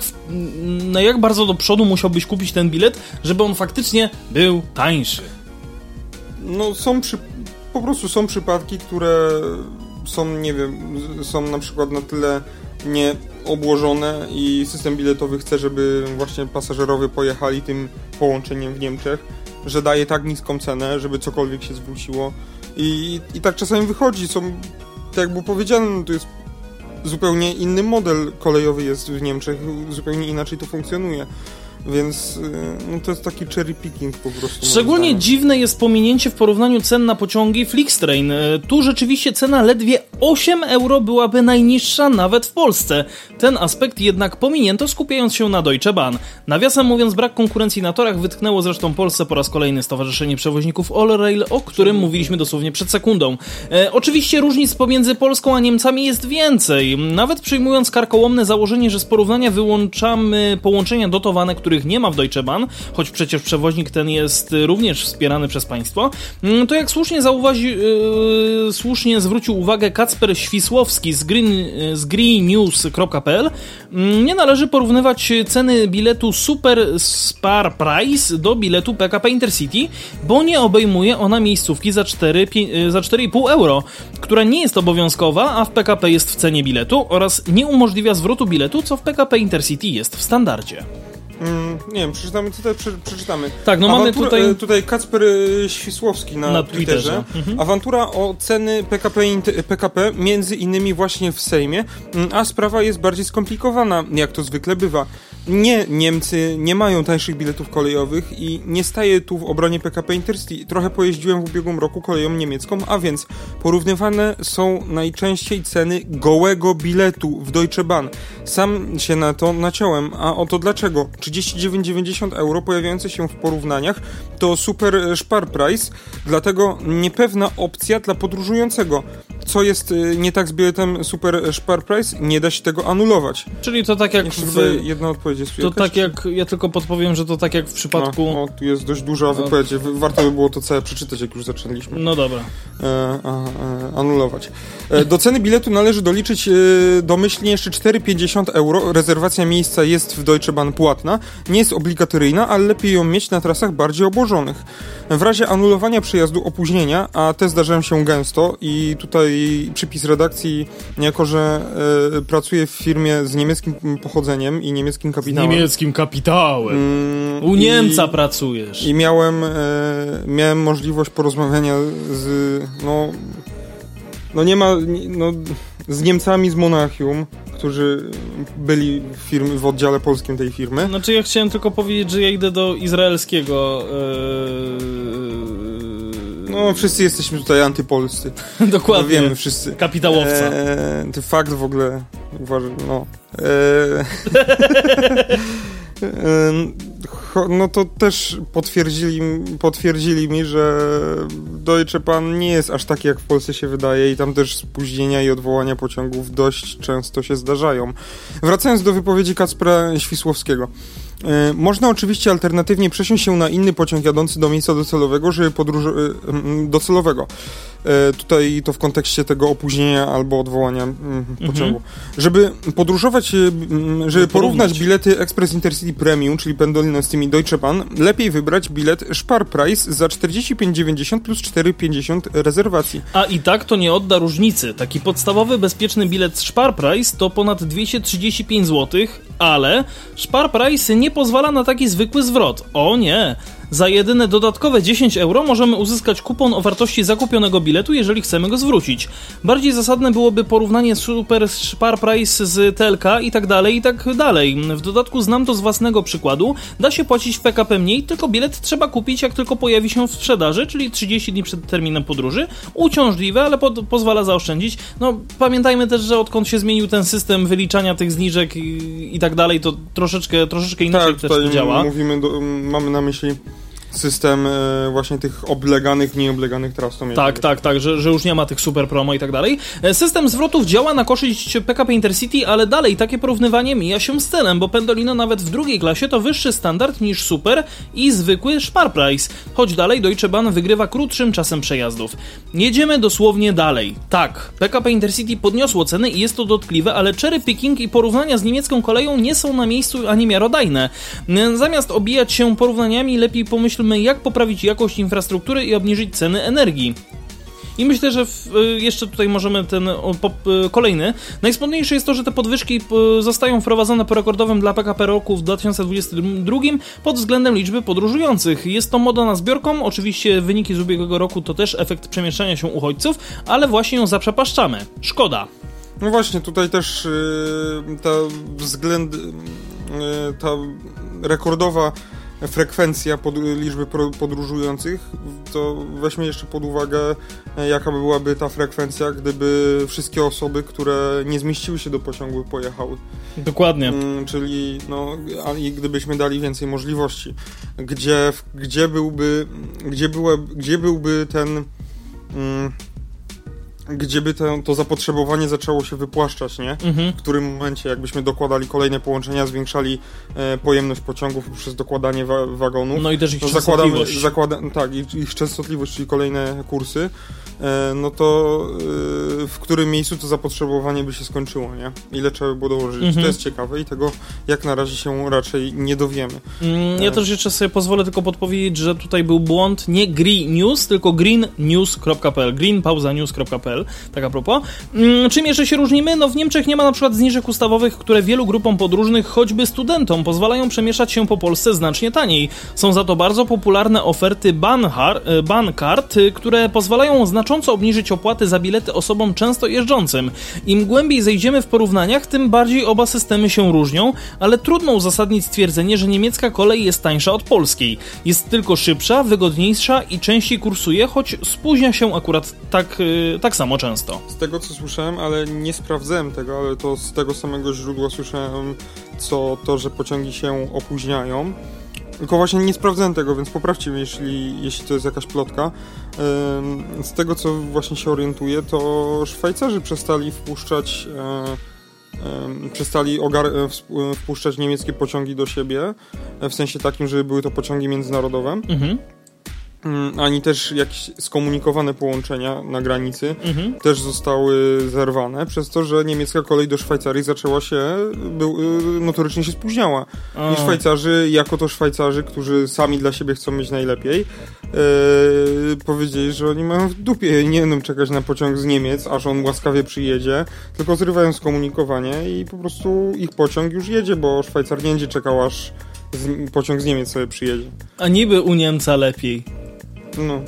na jak bardzo do przodu musiałbyś kupić ten bilet, żeby on faktycznie był tańszy. No są przy... po prostu są przypadki, które są, nie wiem, są na przykład na tyle nie obłożone i system biletowy chce, żeby właśnie pasażerowie pojechali tym połączeniem w Niemczech, że daje tak niską cenę, żeby cokolwiek się zwróciło i, i tak czasami wychodzi. Są, tak jak było powiedziane, no to jest zupełnie inny model kolejowy jest w Niemczech, zupełnie inaczej to funkcjonuje. Więc no to jest taki cherry picking po prostu. Szczególnie dziwne jest pominięcie w porównaniu cen na pociągi Flixtrain. Tu rzeczywiście cena ledwie osiem euro byłaby najniższa nawet w Polsce. Ten aspekt jednak pominięto, skupiając się na Deutsche Bahn. Nawiasem mówiąc, brak konkurencji na torach wytknęło zresztą Polsce po raz kolejny Stowarzyszenie Przewoźników All Rail, o którym mówiliśmy dosłownie przed sekundą. E, oczywiście różnic pomiędzy Polską a Niemcami jest więcej. Nawet przyjmując karkołomne założenie, że z porównania wyłączamy połączenia dotowane, które nie ma w Deutsche Bahn, choć przecież przewoźnik ten jest również wspierany przez państwo, to jak słusznie zauważy, yy, słusznie zwrócił uwagę Kacper Świsłowski z Green, z Green News kropka pe el, yy, nie należy porównywać ceny biletu Super Spar Price do biletu P K P Intercity, bo nie obejmuje ona miejscówki za, cztery, pi, yy, za cztery i pół euro, która nie jest obowiązkowa, a w P K P jest w cenie biletu oraz nie umożliwia zwrotu biletu, co w P K P Intercity jest w standardzie. Mm, nie wiem, przeczytamy, tutaj prze, przeczytamy. Tak, no Awantura, mamy tutaj... tutaj Kacper Świsłowski na, na Twitterze. Twitterze. Mhm. Awantura o ceny P K P, P K P, między innymi właśnie w Sejmie, a sprawa jest bardziej skomplikowana, jak to zwykle bywa. Nie, Niemcy nie mają tańszych biletów kolejowych i nie staję tu w obronie P K P Intercity. Trochę pojeździłem w ubiegłym roku koleją niemiecką, a więc porównywane są najczęściej ceny gołego biletu w Deutsche Bahn. Sam się na to naciąłem, a oto dlaczego. trzydzieści dziewięć dziewięćdziesiąt euro pojawiające się w porównaniach to super spar price, dlatego niepewna opcja dla podróżującego. Co jest nie tak z biletem super spar price? Nie da się tego anulować. Czyli to tak jak w... jedna odpowiedź jest to jakaś, tak jak, ja tylko podpowiem, że to tak jak w przypadku... No, tu jest dość duża wypowiedź, warto by było to całe przeczytać, jak już zaczęliśmy. No dobra. E, a, a, anulować. E, do ceny biletu należy doliczyć e, domyślnie jeszcze cztery pięćdziesiąt euro. Rezerwacja miejsca jest w Deutsche Bahn płatna. Nie jest obligatoryjna, ale lepiej ją mieć na trasach bardziej obłożonych. W razie anulowania przejazdu opóźnienia, a te zdarzają się gęsto i tutaj przypis redakcji, jako że y, pracuję w firmie z niemieckim pochodzeniem i niemieckim kapitałem. Z niemieckim kapitałem. Y, U Niemca i, pracujesz. I miałem, y, miałem możliwość porozmawiania z... No, no nie ma... No, z Niemcami z Monachium, którzy byli w, firmy, w oddziale polskim tej firmy. Znaczy ja chciałem tylko powiedzieć, że ja idę do izraelskiego... Yy... No wszyscy jesteśmy tutaj antypolscy. Dokładnie. No, wiemy wszyscy. Kapitałowca. Eee, ty fakt w ogóle uważam, no. Eee... No to też potwierdzili, potwierdzili mi, że Deutsche Bahn nie jest aż taki jak w Polsce się wydaje i tam też spóźnienia i odwołania pociągów dość często się zdarzają. Wracając do wypowiedzi Kacpra Świsłowskiego. Można oczywiście alternatywnie przesiąść się na inny pociąg jadący do miejsca docelowego, żeby podróż... docelowego. Tutaj to w kontekście tego opóźnienia albo odwołania pociągu. Mhm. Żeby podróżować, żeby, żeby porównać bilety Express Intercity Premium, czyli Pendolino z tymi Deutsche Bahn, lepiej wybrać bilet Sparpreis za czterdzieści pięć dziewięćdziesiąt plus cztery pięćdziesiąt rezerwacji. A i tak to nie odda różnicy. Taki podstawowy, bezpieczny bilet Sparpreis to ponad dwieście trzydzieści pięć złotych, ale Sparpreis nie pozwala na taki zwykły zwrot. O nie! Za jedyne dodatkowe dziesięć euro możemy uzyskać kupon o wartości zakupionego biletu, jeżeli chcemy go zwrócić. Bardziej zasadne byłoby porównanie Super Spar Price z T L K i tak dalej, i tak dalej. W dodatku znam to z własnego przykładu. Da się płacić w P K P mniej, tylko bilet trzeba kupić, jak tylko pojawi się w sprzedaży, czyli trzydzieści dni przed terminem podróży. Uciążliwe, ale pod, pozwala zaoszczędzić. No, pamiętajmy też, że odkąd się zmienił ten system wyliczania tych zniżek i, i tak dalej, to troszeczkę, troszeczkę inaczej tak, też to działa. Mówimy do, mamy na myśli system właśnie tych obleganych, nieobleganych tras. Tak, tak, tak, tak, że, że już nie ma tych super promo i tak dalej. System zwrotów działa na korzyść P K P Intercity, ale dalej takie porównywanie mija się z celem, bo Pendolino nawet w drugiej klasie to wyższy standard niż super i zwykły Sparpreis. Choć dalej Deutsche Bahn wygrywa krótszym czasem przejazdów. Jedziemy dosłownie dalej. Tak, P K P Intercity podniosło ceny i jest to dotkliwe, ale cherry picking i porównania z niemiecką koleją nie są na miejscu ani miarodajne. Zamiast obijać się porównaniami, lepiej pomyślmy, jak poprawić jakość infrastruktury i obniżyć ceny energii. I myślę, że w, jeszcze tutaj możemy ten o, pop, kolejny. Najsmutniejsze jest to, że te podwyżki zostają wprowadzone po rekordowym dla P K P roku w dwa tysiące dwudziestym drugim pod względem liczby podróżujących. Jest to moda na zbiorkom, oczywiście wyniki z ubiegłego roku to też efekt przemieszczania się uchodźców, ale właśnie ją zaprzepaszczamy. Szkoda. No właśnie, tutaj też yy, ta względ... Yy, ta rekordowa frekwencja pod, liczby podróżujących, to weźmy jeszcze pod uwagę, jaka byłaby ta frekwencja, gdyby wszystkie osoby, które nie zmieściły się do pociągu, pojechały. Dokładnie. Hmm, czyli no, a, i gdybyśmy dali więcej możliwości. Gdzie, gdzie byłby gdzie, była, gdzie byłby ten... Hmm, gdzieby to, to zapotrzebowanie zaczęło się wypłaszczać, nie? Mhm. W którym momencie, jakbyśmy dokładali kolejne połączenia, zwiększali e, pojemność pociągów przez dokładanie wa- wagonów. No i też ich no, częstotliwość. Zakłada, tak, ich częstotliwość, czyli kolejne kursy, e, no to e, w którym miejscu to zapotrzebowanie by się skończyło, nie? Ile trzeba by było dołożyć. Mhm. To jest ciekawe i tego jak na razie się raczej nie dowiemy. Mm, ja e. też jeszcze sobie pozwolę tylko podpowiedzieć, że tutaj był błąd, nie Green News, tylko Green News.pl. Green pauza news.pl. Tak a propos. Czym jeszcze się różnimy? No w Niemczech nie ma na przykład zniżek ustawowych, które wielu grupom podróżnych, choćby studentom, pozwalają przemieszczać się po Polsce znacznie taniej. Są za to bardzo popularne oferty Bahnkart, Bahnkart, które pozwalają znacząco obniżyć opłaty za bilety osobom często jeżdżącym. Im głębiej zejdziemy w porównaniach, tym bardziej oba systemy się różnią, ale trudno uzasadnić stwierdzenie, że niemiecka kolej jest tańsza od polskiej. Jest tylko szybsza, wygodniejsza i częściej kursuje, choć spóźnia się akurat tak, tak samo. Często. Z tego co słyszałem, ale nie sprawdzałem tego, ale to z tego samego źródła słyszałem, co to, że pociągi się opóźniają. Tylko właśnie nie sprawdzałem tego, więc poprawcie mnie, jeśli, jeśli to jest jakaś plotka. Z tego co właśnie się orientuję, to Szwajcarzy przestali wpuszczać przestali ogar- wpuszczać niemieckie pociągi do siebie, w sensie takim, żeby były to pociągi międzynarodowe. Mhm. Ani też jakieś skomunikowane połączenia na granicy mhm. też zostały zerwane, przez to, że niemiecka kolej do Szwajcarii zaczęła się, był, notorycznie się spóźniała. A. I Szwajcarzy, jako to Szwajcarzy, którzy sami dla siebie chcą mieć najlepiej, yy, powiedzieli, że oni mają w dupie, nie będą czekać na pociąg z Niemiec, aż on łaskawie przyjedzie, tylko zrywają skomunikowanie i po prostu ich pociąg już jedzie, bo Szwajcar nie będzie czekał, aż z, pociąg z Niemiec sobie przyjedzie. A niby u Niemca lepiej. No.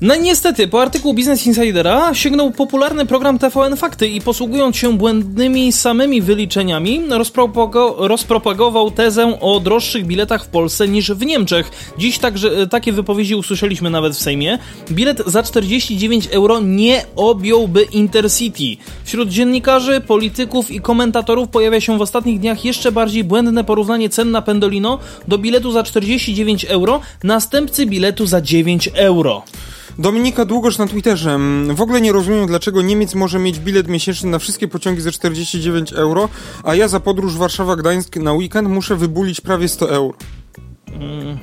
No niestety, po artykuł Business Insidera sięgnął popularny program T V N Fakty i posługując się błędnymi samymi wyliczeniami, rozpropago- rozpropagował tezę o droższych biletach w Polsce niż w Niemczech. Dziś także takie wypowiedzi usłyszeliśmy nawet w Sejmie. Bilet za czterdzieści dziewięć euro nie objąłby Intercity. Wśród dziennikarzy, polityków i komentatorów pojawia się w ostatnich dniach jeszcze bardziej błędne porównanie cen na Pendolino do biletu za czterdzieści dziewięć euro, następcy biletu za dziewięć euro. Dominika Długosz na Twitterze. W ogóle nie rozumiem, dlaczego Niemiec może mieć bilet miesięczny na wszystkie pociągi za czterdzieści dziewięć euro, a ja za podróż Warszawa-Gdańsk na weekend muszę wybulić prawie sto euro. Mm.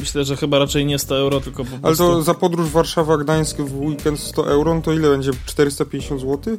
Myślę, że chyba raczej nie sto euro, tylko po prostu... Ale to za podróż Warszawa-Gdańsk w weekend sto euro, to ile będzie? czterysta pięćdziesiąt złotych?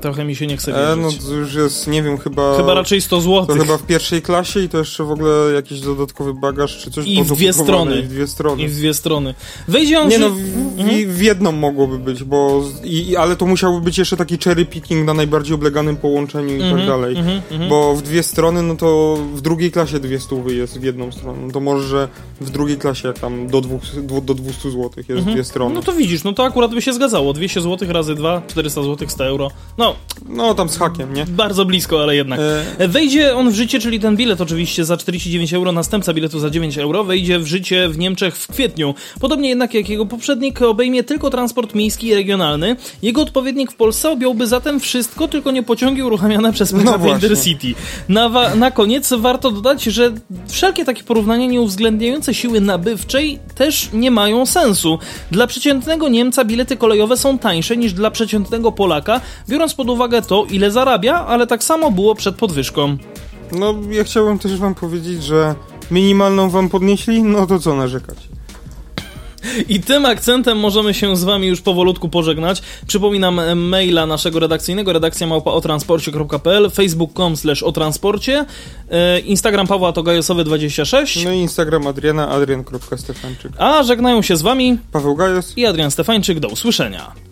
Trochę mi się nie chce wierzyć. E, no już jest, nie wiem, chyba... Chyba raczej sto złotych. To chyba w pierwszej klasie i to jeszcze w ogóle jakiś dodatkowy bagaż czy coś. I w dwie strony. I w dwie strony. I w dwie strony. Wejdzie on... Nie, że... no, w, mhm. w jedną mogłoby być, bo... I, ale to musiałby być jeszcze taki cherry picking na najbardziej obleganym połączeniu i mhm, tak dalej. Mhm, bo w dwie strony, no to w drugiej klasie dwie stówy jest w jedną stronę. To może w drugiej klasie jak tam do, dwóch, do, do dwieście złotych jest mhm. dwie strony. No to widzisz, no to akurat by się zgadzało. dwieście złotych razy dwa, czterysta złotych, sto euro. No, no tam z hakiem, nie? Bardzo blisko, ale jednak. E... Wejdzie on w życie, czyli ten bilet oczywiście za czterdzieści dziewięć euro, następca biletu za dziewięć euro, wejdzie w życie w Niemczech w kwietniu. Podobnie jednak jak jego poprzednik obejmie tylko transport miejski i regionalny. Jego odpowiednik w Polsce objąłby zatem wszystko, tylko nie pociągi uruchamiane przez P K P Intercity. Na, wa- na koniec warto dodać, że wszelkie takie porównania nie uwzględniające siły nabywczej też nie mają sensu. Dla przeciętnego Niemca bilety kolejowe są tańsze niż dla przeciętnego Polaka, biorąc pod uwagę to, ile zarabia, ale tak samo było przed podwyżką. No, ja chciałbym też wam powiedzieć, że minimalną wam podnieśli, no to co narzekać. I tym akcentem możemy się z wami już powolutku pożegnać. Przypominam maila naszego redakcyjnego, redakcja małpa o transporcie kropka p l, facebook kropka com slash o transporcie, Instagram Pawła Togajosowy dwadzieścia sześć, no i Instagram Adriana, adrian kropka stefańczyk. A żegnają się z wami Paweł Gajos i Adrian Stefańczyk. Do usłyszenia.